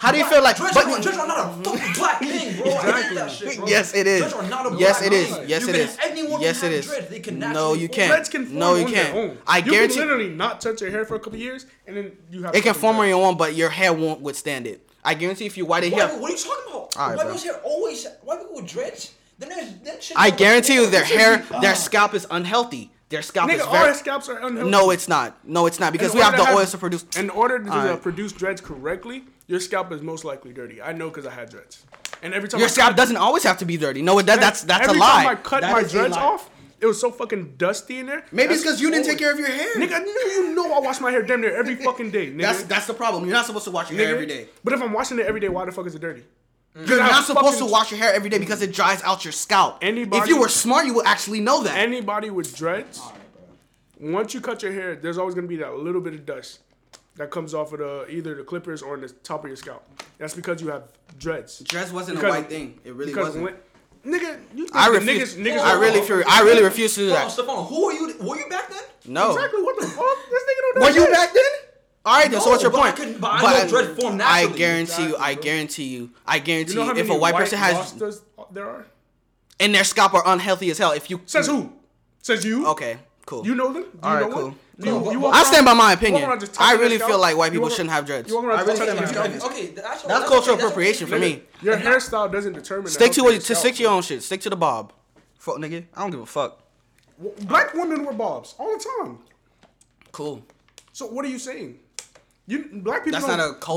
How do you feel like? Dreads are not a fucking black thing, bro. Exactly. I hate that shit, bro. Yes, it is. Dreads are not a black thing. Yes, it is. Anyone yes, can it have is. Dreads, they can no, you can't. Dreads can form no, you on can't. Their own. I guarantee. You can literally not touch your hair for a couple years, and then you have. It can form on your own, but your hair won't withstand it. I guarantee if you white it hair. What are you talking about? Right, white people's hair always. White people with dreads. Then shit I guarantee you, their hair, their scalp is unhealthy. Their scalp is all our scalps are unhealthy. No, it's not. Because we have the oils to produce. In order to produce dreads correctly, your scalp is most likely dirty. I know because I had dreads. And every time your scalp doesn't always have to be dirty. No, it does. That's a lie. Every time I cut my dreads off, it was so fucking dusty in there. Maybe it's because you didn't take care of your hair. Nigga, you know I wash my hair damn near every fucking day. Nigga. That's the problem. You're not supposed to wash your hair every day. But if I'm washing it every day, why the fuck is it dirty? You're not supposed to wash your hair every day because it dries out your scalp. If you were smart, you would actually know that. Anybody with dreads, once you cut your hair, there's always going to be that little bit of dust that comes off of either the clippers or on the top of your scalp. That's because you have dreads. Dreads wasn't a white thing. It really wasn't. Nigga, you think I refuse. I really refuse to do that. Stefano, who are you? Were you back then? No. Exactly. What the fuck? This nigga don't know. Were you back then? All right, so what's your point? I guarantee you, if a white person has, there are, and their scalp are unhealthy as hell. If you says who, says you. Okay, cool. You know them. All right, cool. I stand by my opinion. I really feel like white people shouldn't have dreads. Okay, that's cultural appropriation for me. Your hairstyle doesn't determine. Stick to your own shit. Stick to the bob. Fuck nigga, I don't give a fuck. Black women wear bobs all the time. Cool. So what are you saying? Black people don't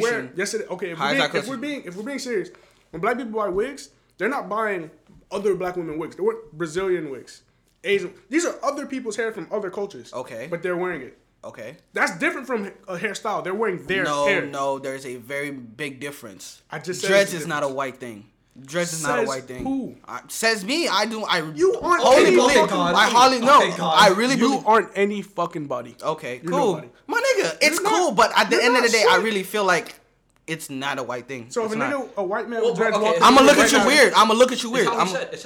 wear. Yes, it is. Okay. If we're being serious, when black people buy wigs, they're not buying other black women wigs. They weren't Brazilian wigs. Asian. These are other people's hair from other cultures. Okay. But they're wearing it. Okay. That's different from a hairstyle. They're wearing their hair. No. There's a very big difference. I just said dreads is not a white thing. Dreads is not a white thing. Who? Says me. I do. You aren't any fucking body. I hardly know. I really do. You aren't any fucking body. Okay, cool. My nigga, it's cool, but at the end of the day, I really feel like it's not a white thing. So if a white man with dreads walks, I'm gonna look at you weird. I'm gonna look at you weird.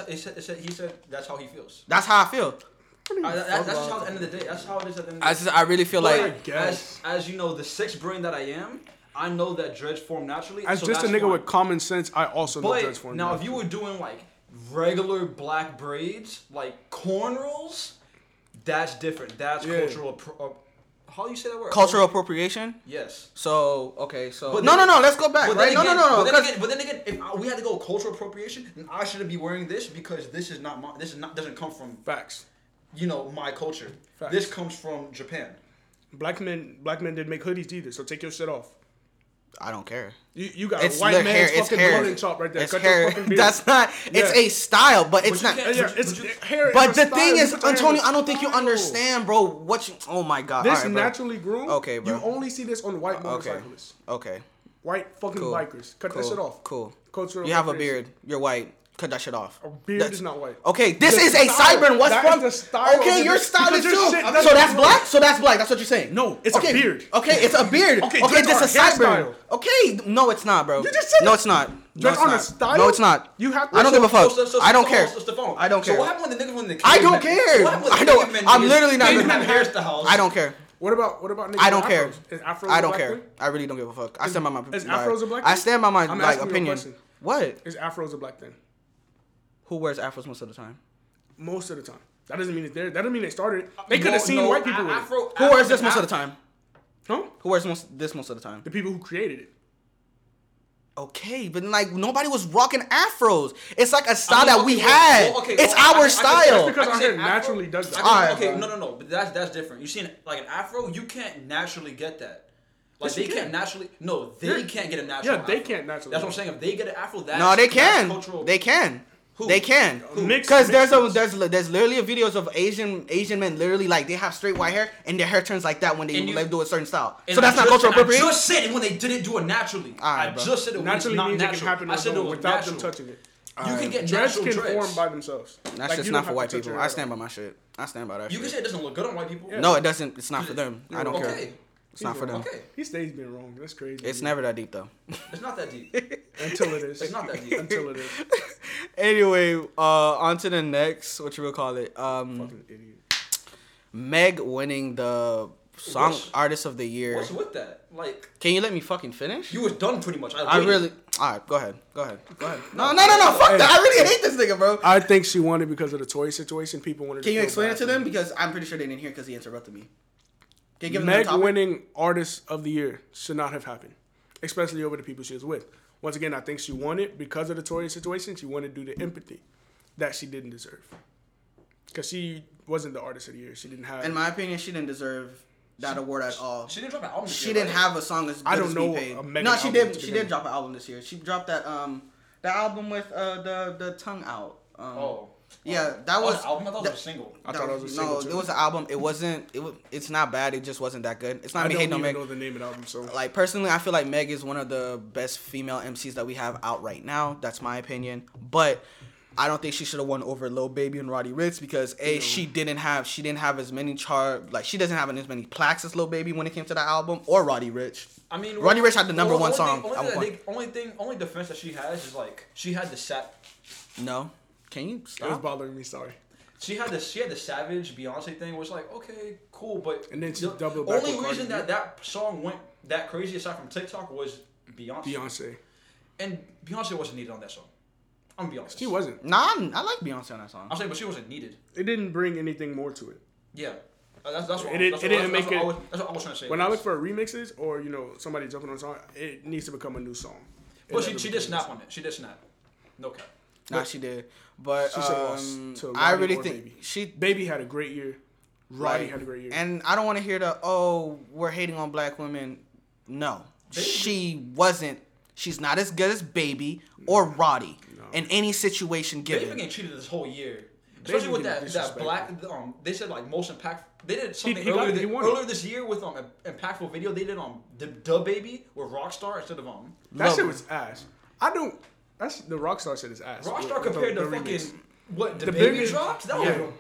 He said that's how he feels. That's how I feel. That's how at the end of the day. That's how it is at the end of the day. I really feel like, as you know, the sixth brain that I am. I know that dreads form naturally. As so just a nigga with common sense, I also know dreads form naturally. Now, if you were doing, like, regular black braids, like cornrows, that's different. That's cultural How do you say that word? Cultural appropriation? Yes. So, okay, so... But then, no, let's go back, right? Again, no. But then again, if we had to go cultural appropriation, then I shouldn't be wearing this because this is not my... doesn't come from... Facts. You know, my culture. Facts. This comes from Japan. Black men didn't make hoodies either, so take your shit off. I don't care. You got it's a white man's fucking bowling chop right there. It's hair. That's not... It's a style, but it's not... Yeah, it's hair. But the thing is, Antonio, I don't think you understand, bro. What you... Oh, my God. This naturally groomed. Okay, bro. You only see this on white motorcyclists. Okay. White fucking bikers. Cut that shit off. Cool. You have a beard. You're white. Cut that shit off. A beard is not white. Okay, this is a sideburn. What's from? Okay, your style is too. So that's black? So that's black. That's what you're saying. No, it's a beard. Okay, it's a beard. Okay, this is a sideburn. Okay, no, it's not, bro. You just said no, it's not. Dress on a style? No, it's not. You have to. I don't give a fuck. I don't care. I don't care. So what happened with the nigga when the kid? I don't care. I don't. I'm literally not. I don't care. What about niggas? I don't care. I don't care. I really don't give a fuck. I stand by my opinion. Is afros a black thing? I stand by my opinion. What? Is afros a black thing? Who wears afros most of the time? Most of the time. That doesn't mean it's there. That doesn't mean they started it. They could have seen white people with it. Who wears this most of the time? Huh? Who wears this most of the time? The people who created it. Okay, but like nobody was rocking afros. It's like a style that we had. Well, okay, it's our style. That's because our hair naturally does that. No. But that's different. You see, like an afro, you can't naturally get that. Like yes, they can't naturally. No, they can't get a natural. Yeah, they can't naturally. That's what I'm saying. If they get an afro, that's no, they can. Cultural. They can. Who? They can, because there's literally videos of Asian men literally like they have straight white hair and their hair turns like that when they do a certain style. So that's not cultural appropriation. I just said it when they didn't do it naturally. Right, I just said it naturally means it can happen without them touching it. You can get natural dreads. Dreads can form by themselves. That's just not for white people. I stand by my shit. I stand by that. You can say it doesn't look good on white people. No, it doesn't. It's not for them. I don't care. It's not for them. Okay. He stays being wrong. That's crazy. It's never that deep, though. It's not that deep. Until it is. It's not that deep. Until it is. Anyway, on to the next, what you would call it. Fucking idiot. Meg winning the Song Artist of the Year. What's with that? Like, can you let me fucking finish? You were done pretty much. I really... All right, go ahead. No, fuck that. I really hate this nigga, bro. I think she won it because of the toy situation. People wanted to... Can you explain it to them? Because I'm pretty sure they didn't hear because he interrupted me. Meg winning Artist of the Year should not have happened, especially over the people she was with. Once again, I think she won it because of the Tory situation. She wanted to do the empathy that she didn't deserve because she wasn't the Artist of the Year. She didn't have... In my opinion, she didn't deserve that award at all. She didn't drop an album this year. She didn't have a song as good as Be Paid. No, she did. She did drop an album this year. She dropped that the album with the tongue out. Yeah, that was an album. I thought it was a single. I thought it was a single. No, it was an album. It wasn't. It's not bad. It just wasn't that good. It's not me hating on Meg. I don't even know the name of the album. So, like personally, I feel like Meg is one of the best female MCs that we have out right now. That's my opinion. But I don't think she should have won over Lil Baby and Roddy Ricch because she didn't have as many she doesn't have as many plaques as Lil Baby when it came to that album or Roddy Ricch. I mean, Roddy Ricch had the number one song. Only defense that she has is like she had the sap. No. Can you stop? It was bothering me, sorry. She had the Savage Beyonce thing, was like, okay, cool, but... And then she doubled back. Only reason that song went that crazy, aside from TikTok, was Beyonce. And Beyonce wasn't needed on that song. I'm gonna be honest. She wasn't. Nah, I like Beyonce on that song. I'm saying, but she wasn't needed. It didn't bring anything more to it. Yeah. That's what I was trying to say. When I look for remixes or, you know, somebody jumping on a song, it needs to become a new song. Well, she did snap on it. She did snap. No cap. Nah, she did. But she I really think Baby. Baby had a great year. Roddy had a great year. And I don't want to hear we're hating on black women. No. Baby. She wasn't. She's not as good as Baby or Roddy in any situation given. Baby getting treated this whole year. Especially with that black, they said like most impactful. They did something earlier this year with an impactful video they did on the Baby with Rockstar instead of That shit was ass. The Rockstar shit is ass. Rockstar compared to fucking what the Baby dropped. That was,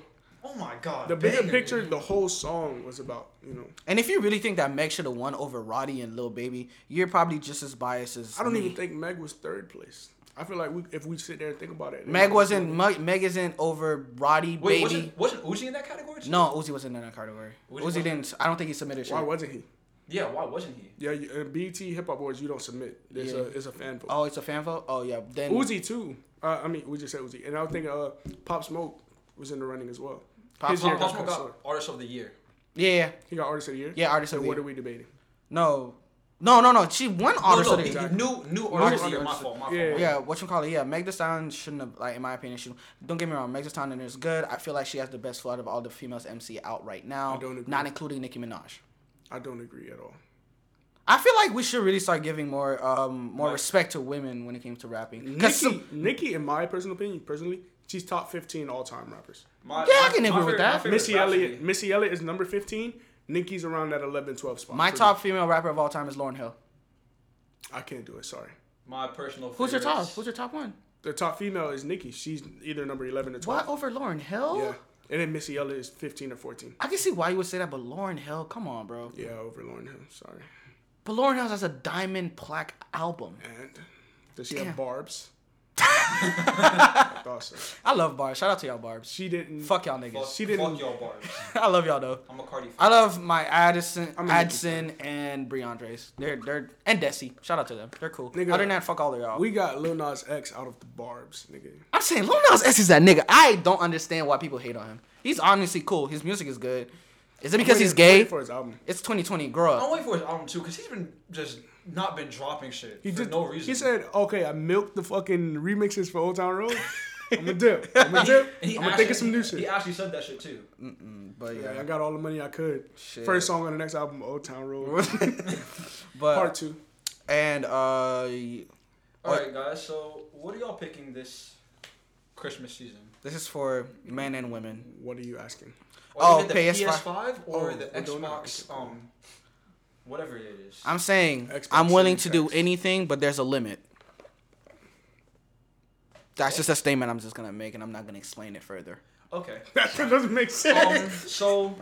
oh my God. The bigger picture, the whole song was about, you know. And if you really think that Meg should have won over Roddy and Lil Baby, you're probably just as biased as I don't even think Meg was third place. I feel like if we sit there and think about it, Meg isn't over Roddy. Wait, Baby. Wasn't Uzi in that category? Too? No, Uzi wasn't in that category. Uzi didn't. I don't think he submitted. Why wasn't he? Yeah, why wasn't he? Yeah, BET Hip Hop Awards, you don't submit. It's a fan vote. Oh, it's a fan vote? Oh, yeah. Then Uzi, too. We just said Uzi. And I was thinking Pop Smoke was in the running as well. Pop Smoke got Artist of the Year. Yeah. He got Artist of the Year? Yeah, Artist of the Year. So what are we debating? No. She won Artist of the Year. New Artist of the Year. My fault. Yeah, whatchamacallit. Yeah, Meg Thee Stallion shouldn't have, like, in my opinion, she, don't get me wrong, Meg Thee Stallion is good. I feel like she has the best flow out of all the females MC out right now. I don't agree. Not including Nicki Minaj. I don't agree at all. I feel like we should really start giving more respect to women when it came to rapping. Nicki, in my personal opinion, she's top 15 all-time rappers. I can agree with that. Missy Elliott is number 15. Nicki's around that 11, 12 spot. My top female rapper of all time is Lauryn Hill. I can't do it, sorry. My personal favorite. Who's your top one? The top female is Nicki. She's either number 11 or 12. What, over Lauryn Hill? Yeah. And then Missy Elliott is 15 or 14. I can see why you would say that, but Lauryn Hill, come on, bro. Yeah, over Lauryn Hill, sorry. But Lauryn Hill has a diamond plaque album. And does she have barbs? Awesome. I love barbs. Shout out to y'all barbs. She didn't. Fuck y'all niggas. Fuck y'all barbs. I love y'all though. I'm a Cardi fan. I love my Addison and Briandra's. They're and Desi. Shout out to them. They're cool. Nigga, other than that, fuck all of y'all. We got Lil Nas X out of the barbs, nigga. I'm saying Lil Nas X is that nigga. I don't understand why people hate on him. He's honestly cool. His music is good. Is it because he's gay? I'm waiting for his album. It's 2020. Grow up. I'm waiting for his album too, because he's been just not been dropping shit for no reason. He said, okay, I milked the fucking remixes for Old Town Road. I'm going to dip. I'm going to think of some new shit. He actually said that shit too. But yeah, I got all the money I could. Shit. First song on the next album, Old Town Road. But, part 2. And, alright guys, so what are y'all picking this Christmas season? This is for men and women. What are you asking? PS5 or the Xbox, whatever it is. I'm saying Xbox I'm willing to do anything, but there's a limit. That's just a statement I'm just going to make, and I'm not going to explain it further. Okay. That doesn't make sense. I'm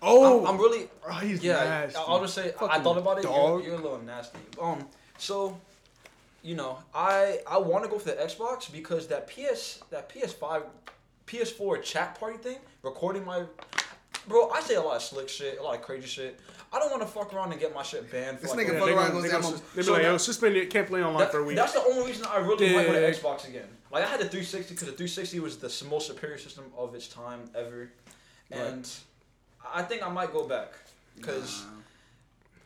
really... Oh, he's nasty. I'll just say, I thought about it. You're a little nasty. You know, I want to go for the Xbox because that PS5... PS4 chat party thing, recording my... Bro, I say a lot of slick shit, a lot of crazy shit. I don't want to fuck around and get my shit banned. For this like, nigga fuck around goes down. They be like, yo, suspend it, can't play online for a week. That's the only reason I really might go to Xbox again. Like, I had the 360 because the 360 was the most superior system of its time ever. And I think I might go back because...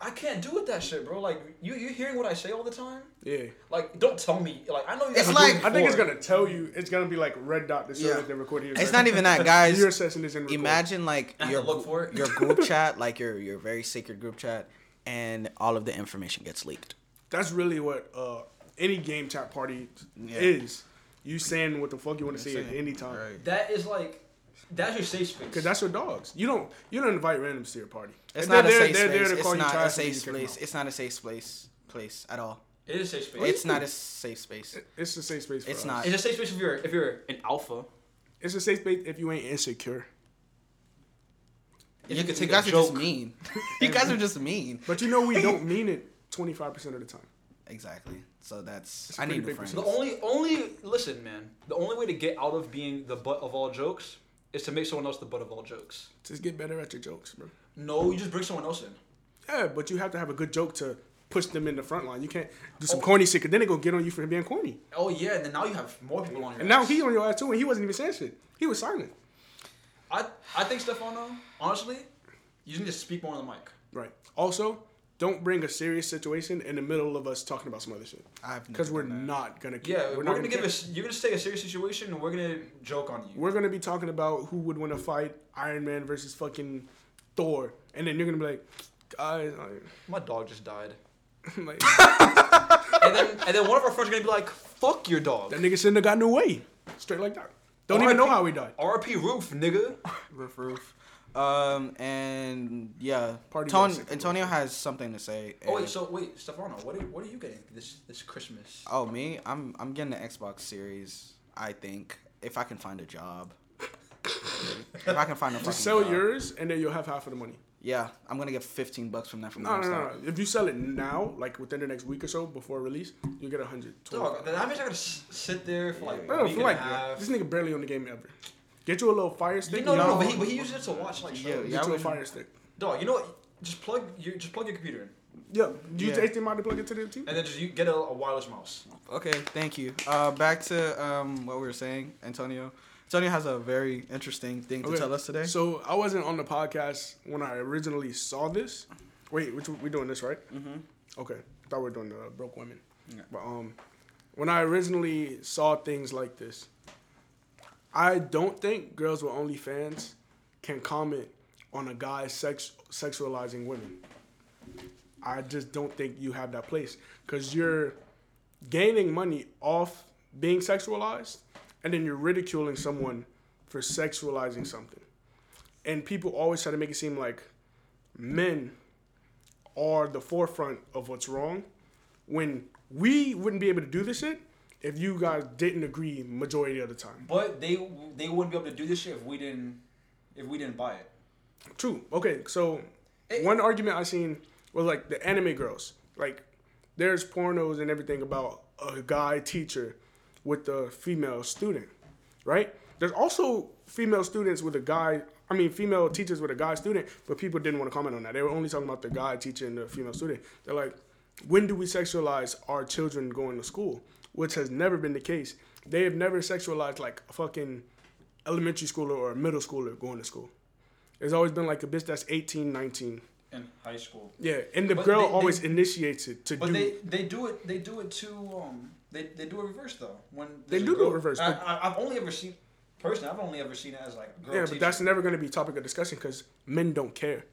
I can't do with that shit, bro. Like, you hearing what I say all the time? Yeah. Like, don't tell me. Like, I know you guys I think it's going to tell you. It's going to be, like, red dot to show that they're recording your session. It's not even that, guys. Your session is in recording. Imagine, like, your group chat, like, your very sacred group chat, and all of the information gets leaked. That's really what any game chat party is. You saying what the fuck you want to say at any time. Right. That is, like... That's your safe space. Because that's your dogs. You don't invite randoms to your party. It's not a safe place at all. It is a safe space. It's not a safe space. It's a safe space for us. Not. It's a safe space if you're an alpha. It's a safe space if you ain't insecure. You guys are just mean. You guys are just mean. But you know we don't mean it 25% of the time. Exactly. So that's I need friends. The only way to get out of being the butt of all jokes is to make someone else the butt of all jokes. Just get better at your jokes, bro. No, you just bring someone else in. Yeah, but you have to have a good joke to push them in the front line. You can't do some corny shit, because then they go get on you for being corny. Oh, yeah, and then now you have more people on your ass. And now he on your ass, too, and he wasn't even saying shit. He was silent. I think, Stefano, honestly, you need to speak more on the mic. Right. Also, don't bring a serious situation in the middle of us talking about some other shit. Because we're not going to... Yeah, we're not going to you're going to take a serious situation and we're going to joke on you. We're going to be talking about who would win a fight, Iron Man versus fucking Thor. And then you're going to be like, guys... My dog just died. Like, and then one of our friends is going to be like, fuck your dog. That nigga shouldn't have gotten away. Straight like that. Don't even know how he died. R.P. Roof, nigga. Roof. Antonio has something to say. Wait, Stefano, what are you getting this Christmas? Oh, me? I'm getting the Xbox Series, I think, if I can find a job. If I can find a fucking job. Just sell yours and then you'll have half of the money. Yeah, I'm going to get $15 from that from Rockstar. No. If you sell it now, like within the next week or so before release, you'll get $120. Dog, that means I got to sit there for like a week and a half. This nigga barely on the game ever. Get you a little Fire Stick. But he uses it to watch like shows. Get you a Fire Stick. Dog, you know what? Just plug your computer in. Yeah, do you HDMI to plug it to the TV? And then just you get a wireless mouse. Okay, thank you. Back to what we were saying, Antonio. Stoney has a very interesting thing to tell us today. So I wasn't on the podcast when I originally saw this. Wait, which we doing this, right? Mm-hmm. Okay. I thought we were doing the broke women. Yeah. But when I originally saw things like this, I don't think girls with OnlyFans can comment on a guy sexualizing women. I just don't think you have that place because you're gaining money off being sexualized, and then you're ridiculing someone for sexualizing something. And people always try to make it seem like men are the forefront of what's wrong, when we wouldn't be able to do this shit if you guys didn't agree majority of the time. But they wouldn't be able to do this shit if we didn't buy it. True. Okay, so one argument I seen was like the anime girls. Like there's pornos and everything about a guy teacher with a female student, right? There's also female teachers with a guy student, but people didn't want to comment on that. They were only talking about the guy teacher and the female student. They're like, when do we sexualize our children going to school? Which has never been the case. They have never sexualized like a fucking elementary schooler or a middle schooler going to school. There's always been like a bitch that's 18, 19. In high school. Yeah, and the girl always initiates it to do. But they do it too. They do it reverse though. When they do it reverse. I've only ever seen it as like a girl. Yeah, but that's never going to be a topic of discussion because men don't care.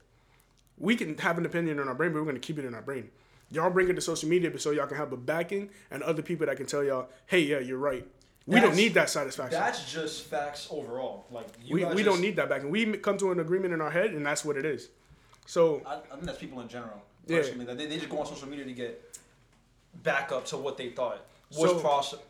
We can have an opinion in our brain, but we're going to keep it in our brain. Y'all bring it to social media so y'all can have a backing and other people that can tell y'all, hey, yeah, you're right. We don't need that satisfaction. That's just facts overall. Like we don't need that backing. We come to an agreement in our head, and that's what it is. So I think that's people in general. Yeah. They just go on social media to get back up to what they thought was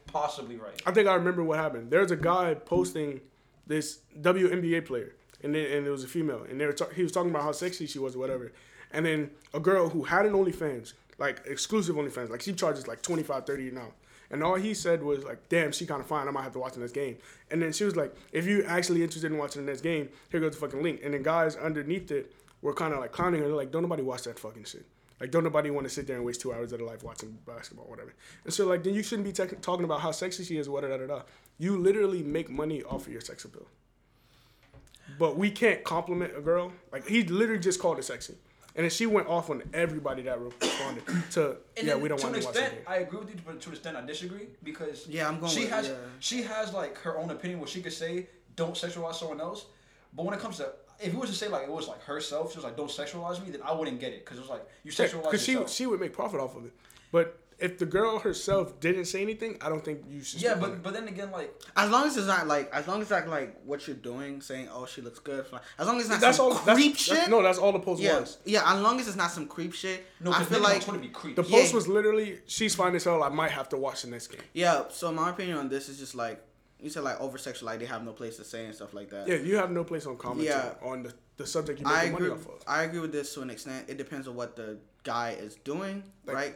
possibly right. I think I remember what happened. There's a guy posting this WNBA player, and it was a female, and he was talking about how sexy she was or whatever. And then a girl who had an OnlyFans, like exclusive OnlyFans, like she charges like $25, $30 now. And all he said was like, damn, she kind of fine. I might have to watch the next game. And then she was like, if you're actually interested in watching the next game, here goes the fucking link. And then guys underneath it were kind of like clowning her. They're like, don't nobody watch that fucking shit. Like, don't nobody want to sit there and waste 2 hours of their life watching basketball or whatever. And so like, then you shouldn't be talking about how sexy she is, whatever. You literally make money off of your sex appeal. But we can't compliment a girl. Like, he literally just called her sexy. And then she went off on everybody that responded to, we don't want to watch it. To an extent, I agree with you, but to an extent, I disagree because she has like her own opinion where she could say, don't sexualize someone else. But when it comes to, if it was to say like, it was like herself, she was like, don't sexualize me, then I wouldn't get it because it was like, you sexualize yourself. Because she would make profit off of it. But if the girl herself didn't say anything, I don't think you should. Yeah, but then again, like as long as it's not like what you're doing, saying oh she looks good, like, as long as it's not creep shit. That's all the post was. Yeah, as long as it's not some creep shit. No, I feel like to be creep. The post was literally she's fine as hell. I might have to watch the next game. Yeah. So my opinion on this is just like you said, like over sexual, like they have no place to say and stuff like that. Yeah, you have no place on commenting on the subject you make money off of. I agree with this to an extent. It depends on what the guy is doing, like, right?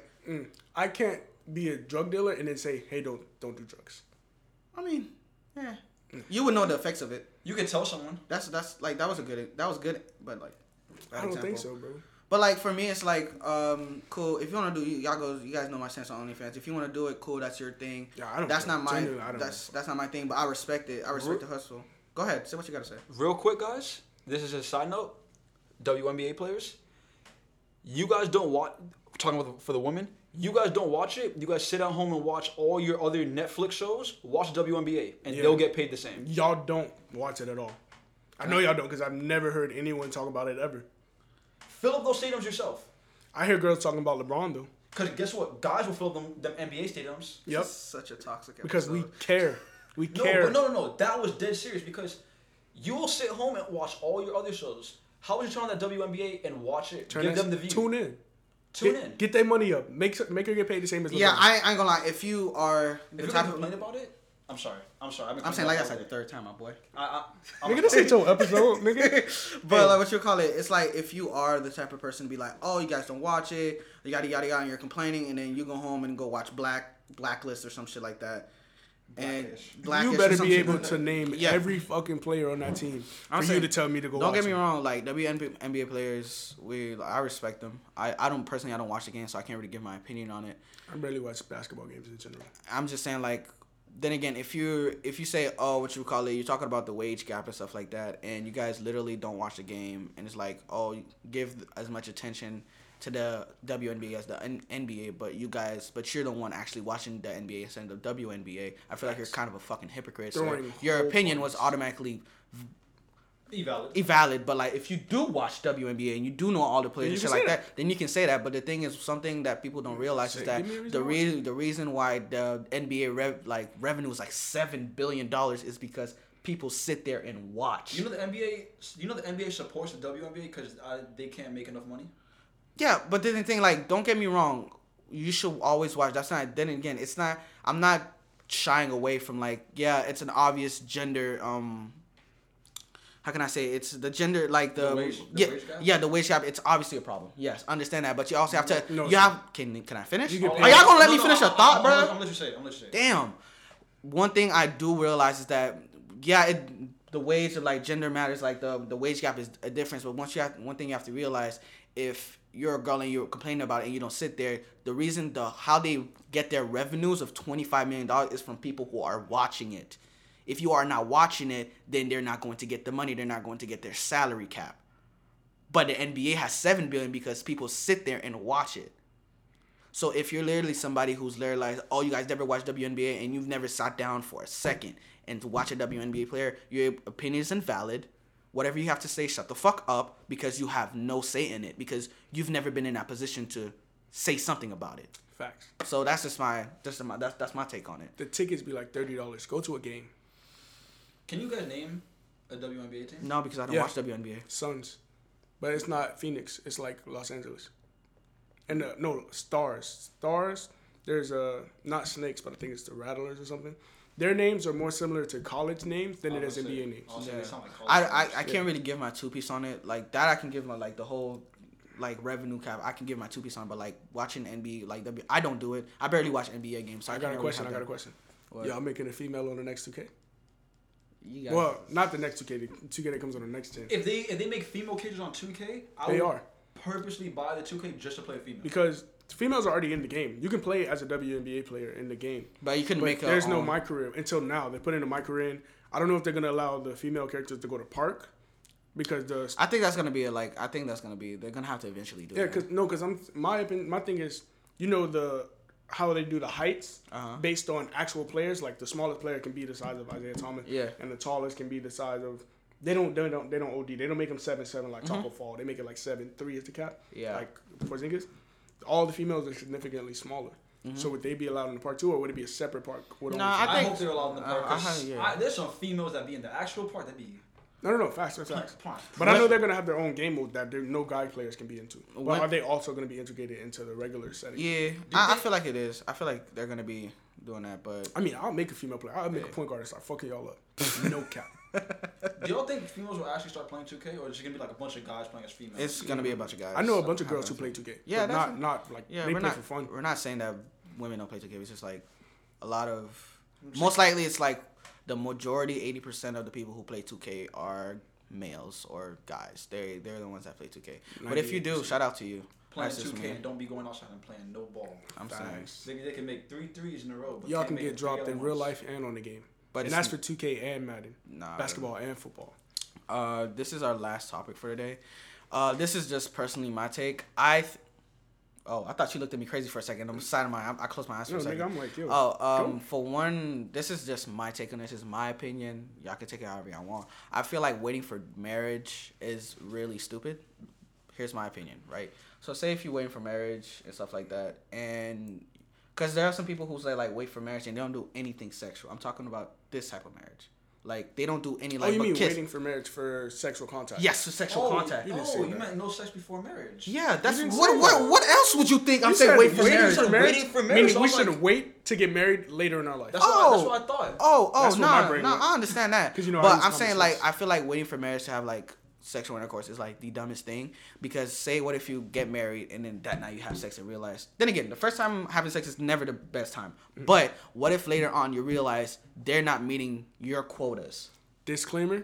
I can't be a drug dealer and then say, hey, don't do drugs. I mean, you would know the effects of it. You could tell someone. That's like that was good, but like I don't think so, bro. But like for me, it's like cool. If you want to do, you guys know my stance on OnlyFans. If you want to do it, cool. That's your thing. Yeah, I don't. That's not mine. That's not my thing. But I respect it. I respect the hustle. Go ahead, say what you gotta say. Real quick, guys. This is a side note. WNBA players, you guys don't watch. Talking about for the women, you guys don't watch it. You guys sit at home and watch all your other Netflix shows. Watch WNBA, and they'll get paid the same. Y'all don't watch it at all. I know y'all don't because I've never heard anyone talk about it ever. Fill up those stadiums yourself. I hear girls talking about LeBron though. Because guess what, guys will fill up them NBA stadiums. Yep. This is such a toxic episode. Because we care. We care. But no. That was dead serious because you will sit home and watch all your other shows. How would you turn on that WNBA and watch it? Give them the view. Tune in. Get their money up. Make her get paid the same as LeBron. Yeah, I ain't gonna lie. If you are the type of complain about it, I'm sorry. I'm saying like that's like the third time, my boy. Nigga, this ain't your episode, nigga. But like what you call it, it's like if you are the type of person to be like, oh, you guys don't watch it, yada yada yada, and you're complaining, and then you go home and go watch Blacklist or some shit like that. Black-ish. You better be able to name every fucking player on that team for you to tell me to go. Don't get me wrong, like WNBA players, I respect them. I don't personally watch the game, so I can't really give my opinion on it. I barely watch basketball games in general. I'm just saying, like then again, if you say, oh, what you call it, you're talking about the wage gap and stuff like that, and you guys literally don't watch the game, and it's like, oh, give as much attention to the WNBA as the NBA, but you're the one actually watching the NBA instead of the WNBA. I feel like you're kind of a fucking hypocrite. So your opinion was automatically invalid, but like if you do watch WNBA and you do know all the players and shit like that, then you can say that. But the thing is, something that people don't realize is that the reason why the NBA revenue is like $7 billion is because people sit there and watch. You know the NBA supports the WNBA because they can't make enough money. Yeah, but then the thing, like, don't get me wrong, you should always watch. That's not. Then again, it's not. I'm not shying away from like, yeah, it's an obvious gender. How can I say it's the gender, like the wage gap. It's obviously a problem. Yes, understand that, but you also have to. Can I finish? Are y'all gonna let me finish a thought, bro? I'm gonna let you say it. Damn. One thing I do realize is that the wage of like gender matters. Like the wage gap is a difference, but one thing you have to realize. If you're a girl and you're complaining about it and you don't sit there, the reason how they get their revenues of $25 million is from people who are watching it. If you are not watching it, then they're not going to get the money. They're not going to get their salary cap. But the NBA has $7 billion because people sit there and watch it. So if you're literally somebody who's literally like, oh, you guys never watched WNBA and you've never sat down for a second and to watch a WNBA player, your opinion is invalid. Whatever you have to say, shut the fuck up because you have no say in it because you've never been in that position to say something about it. Facts. So that's just my take on it. The tickets be like $30. Go to a game. Can you guys name a WNBA team? No, because I don't watch WNBA. Suns, but it's not Phoenix. It's like Los Angeles, and Stars. Stars. There's not Snakes, but I think it's the Rattlers or something. Their names are more similar to college names than it is NBA names. Yeah. I can't really give my two-piece on it. Like, that I can give my, like, the whole, like, revenue cap. I can give my two-piece on it, but, like, watching NBA, like, I don't do it. I barely watch NBA games. So I got a question. What? Y'all making a female on the next 2K? Not the next 2K. The 2K that comes on the next gen. If they make female cages on 2K, I would purposely buy the 2K just to play a female. Because... females are already in the game. You can play as a WNBA player in the game. But you couldn't make a... There's no my career until now. They put in a my career in. I don't know if they're going to allow the female characters to go to park because the... I think that's going to be... They're going to have to eventually do it. Yeah, because my thing is, you know how they do the heights based on actual players. Like, the smallest player can be the size of Isaiah Thomas. Yeah. And the tallest can be the size of... They don't OD. They don't make them 7'7" like Taco Fall. They make it like 7'3" is the cap. Yeah. Like, Porzingis. All the females are significantly smaller. Mm-hmm. So would they be allowed in the park too, or would it be a separate park? I hope they're allowed in the park. There's some females that be in the actual park that be... No, facts. But I know they're going to have their own game mode that no guy players can be into. But are they also going to be integrated into the regular setting? Yeah, I feel like it is. I feel like they're going to be doing that, but... I mean, I'll make a female player. I'll make a point guard and start fucking y'all up. No cap. Do y'all think females will actually start playing 2K, or is it gonna be like a bunch of guys playing as females? It's gonna be a bunch of guys. I know a bunch of girls who play 2K. Yeah, they play for fun. We're not saying that women don't play 2K. It's just like a lot of... most likely, it's like the majority, 80% of the people who play 2K are males or guys. They're the ones that play 2K. But if you do, shout out to you. Playing 2K and don't be going outside and playing no ball. I'm saying they can make 3 threes in a row. But y'all can get dropped in real life and on the game. But that's for 2K and Madden, basketball and football. This is our last topic for today. This is just personally my take. I thought you looked at me crazy for a second. I closed my eyes for a second. Nigga, I'm like, yo. For one, this is just my take on this. This is my opinion. Y'all can take it however y'all want. I feel like waiting for marriage is really stupid. Here's my opinion, right? So say if you're waiting for marriage and stuff like that, and... because there are some people who say, like, wait for marriage, and they don't do anything sexual. I'm talking about this type of marriage. Like, they don't do any, like, waiting for marriage for sexual contact. Yes, for sexual contact. You meant no sex before marriage. Yeah, that's... What else would you think? I'm saying wait for marriage. Waiting for marriage. Meaning we should wait to get married later in our life. That's what I thought. I understand that. Because, but I'm saying, like, I feel like waiting for marriage to have, like, sexual intercourse is like the dumbest thing, because say what if you get married and then that night you have sex and realize... then again, the first time having sex is never the best time, but what if later on you realize they're not meeting your quotas? Disclaimer: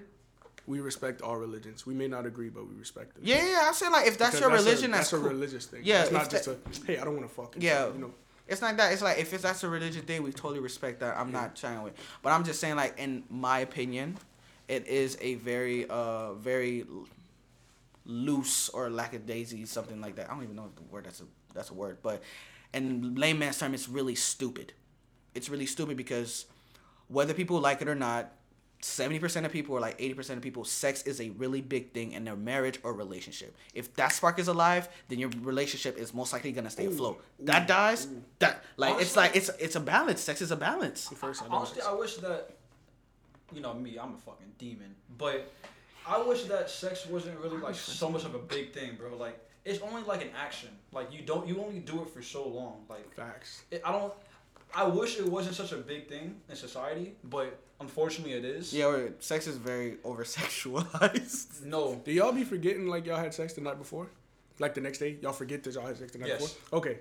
we respect all religions. We may not agree, but we respect it. Yeah, I'm saying, like, if that's your religion, that's cool. A religious thing. Yeah, it's not just a hey, I don't want to fuck. Yeah, It's not that. It's like, if it's, that's a religious thing, we totally respect that. I'm not trying with. But I'm just saying, like, in my opinion, it is a very, very loose or lackadaisy, something like that. I don't even know if the word, that's a word. But in layman's term, it's really stupid. It's really stupid because whether people like it or not, 70% of people, or like 80% of people, sex is a really big thing in their marriage or relationship. If that spark is alive, then your relationship is most likely gonna stay afloat. That dies, that, like, honestly, it's like, it's a balance. Sex is a balance. Honestly, I wish that, you know me, I'm a fucking demon, but I wish that sex wasn't really like so much of a big thing, bro. Like, it's only like an action. Like, you only do it for so long. Like, facts. I wish it wasn't such a big thing in society, but unfortunately it is. Yeah, wait, sex is very over-sexualized. No. Do y'all be forgetting, like, y'all had sex the night before? Like, the next day? Y'all forget that y'all had sex the night before? Okay.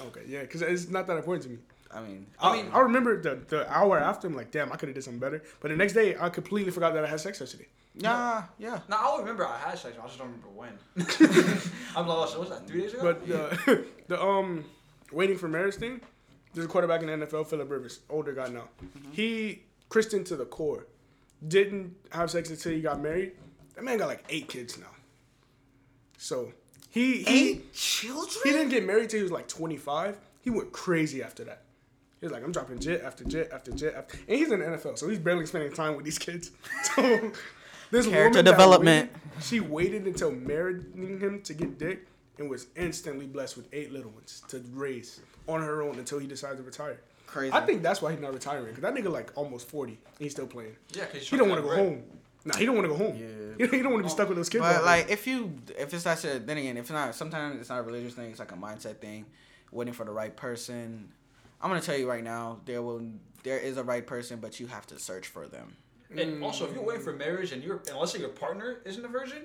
Okay, yeah, because it's not that important to me. I mean, I remember the hour after, I'm like, damn, I could have did something better. But the next day, I completely forgot that I had sex yesterday. Yeah. No, I remember I had sex, I just don't remember when. I'm like, what's that, 3 days ago? But the waiting for marriage thing, there's a quarterback in the NFL, Phillip Rivers, older guy now. Mm-hmm. He, Christian to the core, didn't have sex until he got married. That man got like 8 kids now. So, he 8 children? He didn't get married until he was like 25. He went crazy after that. He was like, I'm dropping jet after jet after jet. And he's in the NFL, so he's barely spending time with these kids. So, this character woman development. She waited until marrying him to get dick and was instantly blessed with 8 little ones to raise on her own until he decided to retire. Crazy. I think that's why he's not retiring, because that nigga like almost 40 and he's still playing. Yeah, because he don't want to go home. Nah, he don't want to go home. Yeah. He don't want to be stuck with those kids. But like, if it's not shit, then again, if not, sometimes it's not a religious thing. It's like a mindset thing, waiting for the right person. I'm gonna tell you right now, there is a right person, but you have to search for them. And also, if you're waiting for marriage and let's say your partner isn't a virgin,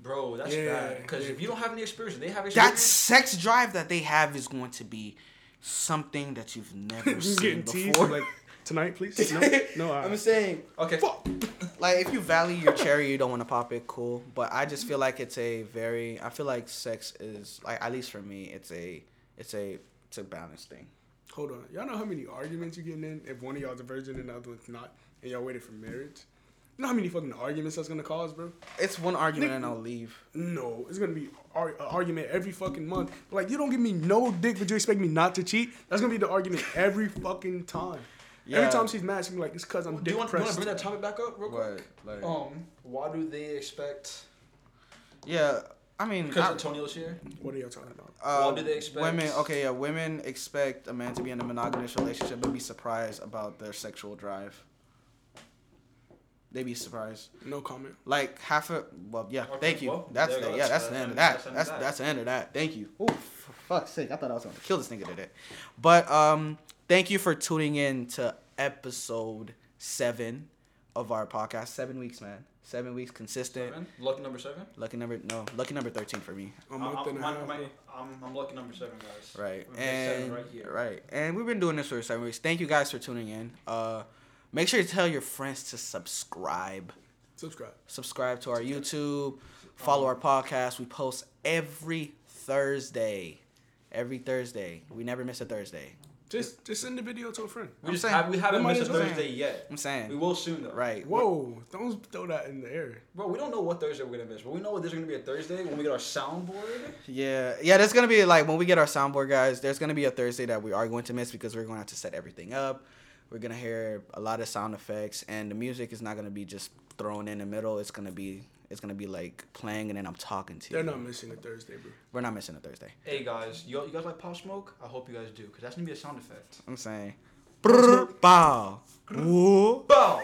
bro, that's bad. Because if you don't have any experience, they have experience. That sex drive that they have is going to be something that you've never seen before. Like, tonight, please. No, I'm saying, okay. Fuck. Like, if you value your cherry, you don't want to pop it. Cool, but I just feel like I feel like sex is, like, at least for me, it's a balanced thing. Hold on. Y'all know how many arguments you're getting in if one of y'all's a virgin and the other one's not, and y'all waited for marriage? You know how many fucking arguments that's going to cause, bro? It's one argument and I'll leave. No. It's going to be an argument every fucking month. Like, you don't give me no dick, but you expect me not to cheat? That's going to be the argument every fucking time. Yeah. Every time she's mad, she's like, it's because I'm depressed. Do you want to bring that topic back up real quick? Like, why do they expect... Yeah, I mean, because Antonio's here. What are y'all talking about? What do they expect? Women. Okay, yeah. Women expect a man to be in a monogamous relationship, but be surprised about their sexual drive. They be surprised. No comment. Like half a. Well, yeah. Okay, thank you. Well, that's the end of that. That's the end of that. Thank you. Oh, for fuck's sake! I thought I was gonna kill this nigga today. But thank you for tuning in to episode 7 of our podcast. 7 weeks, man. 7 weeks consistent. 7? Lucky number 7? Lucky number 13 for me. I'm lucky number 7, guys. Right. And 7 right here. Right. And we've been doing this for 7 weeks. Thank you guys for tuning in. Make sure you tell your friends to subscribe. Subscribe to our YouTube. Follow our podcast. We post every Thursday. We never miss a Thursday. Just send the video to a friend. We haven't missed a Thursday yet. I'm saying. We will soon, though. Right. Whoa. Don't throw that in the air. Bro, we don't know what Thursday we're going to miss, but we know there's going to be a Thursday when we get our soundboard. Yeah. Yeah, there's going to be, like, when we get our soundboard, guys, there's going to be a Thursday that we are going to miss because we're going to have to set everything up. We're going to hear a lot of sound effects, and the music is not going to be just thrown in the middle. It's gonna be like playing and then I'm talking to you. They're not missing a Thursday, bro. We're not missing a Thursday. Hey guys, you guys like Pop Smoke? I hope you guys do, cause that's gonna be a sound effect. I'm saying, bow, bow.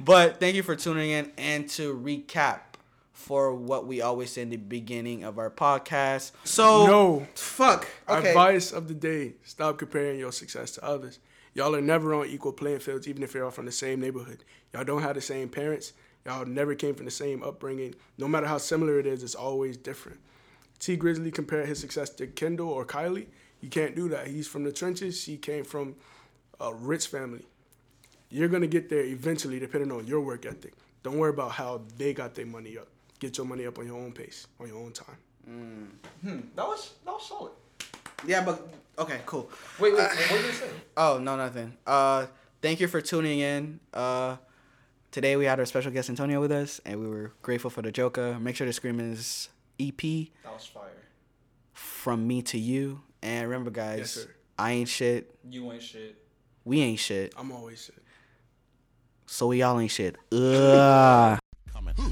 But thank you for tuning in. And to recap, for what we always say in the beginning of our podcast. So no, fuck. Okay. Advice of the day: stop comparing your success to others. Y'all are never on equal playing fields, even if you're all from the same neighborhood. Y'all don't have the same parents. Y'all never came from the same upbringing. No matter how similar it is, it's always different. T. Grizzly compared his success to Kendall or Kylie. You can't do that. He's from the trenches. She came from a rich family. You're going to get there eventually, depending on your work ethic. Don't worry about how they got their money up. Get your money up on your own pace, on your own time. That was solid. Yeah, but okay, cool. Wait, what did you say? Oh, no, nothing. Thank you for tuning in. Today we had our special guest Antonio with us, and we were grateful for the Joker. Make sure to scream his EP. That was fire. From me to you, and remember, guys, yes, sir. I ain't shit. You ain't shit. We ain't shit. I'm always shit. So we all ain't shit. Ugh.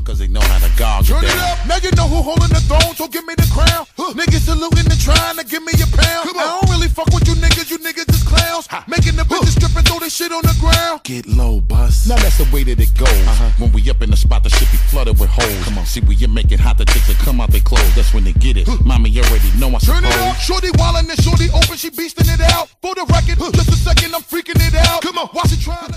Cause they know how to gouge. Turn it up. Now you know who holding the throne, so give me the crown. Niggas saluting and trying to give me a pound. I don't really fuck with you niggas is clowns. Making the bitches strip and throw this shit on the ground. Get low, bus. Now that's the way that it goes. When we up in the spot, the shit be flooded with holes. Come on, see when you make it hot, the chicks that come out they clothes. That's when they get it. Mommy, you already know I suppose. Turn it up. Shorty wildin' and shorty open, she beastin' it out. For the record, just a second, I'm freaking it out. Come on, watch it try.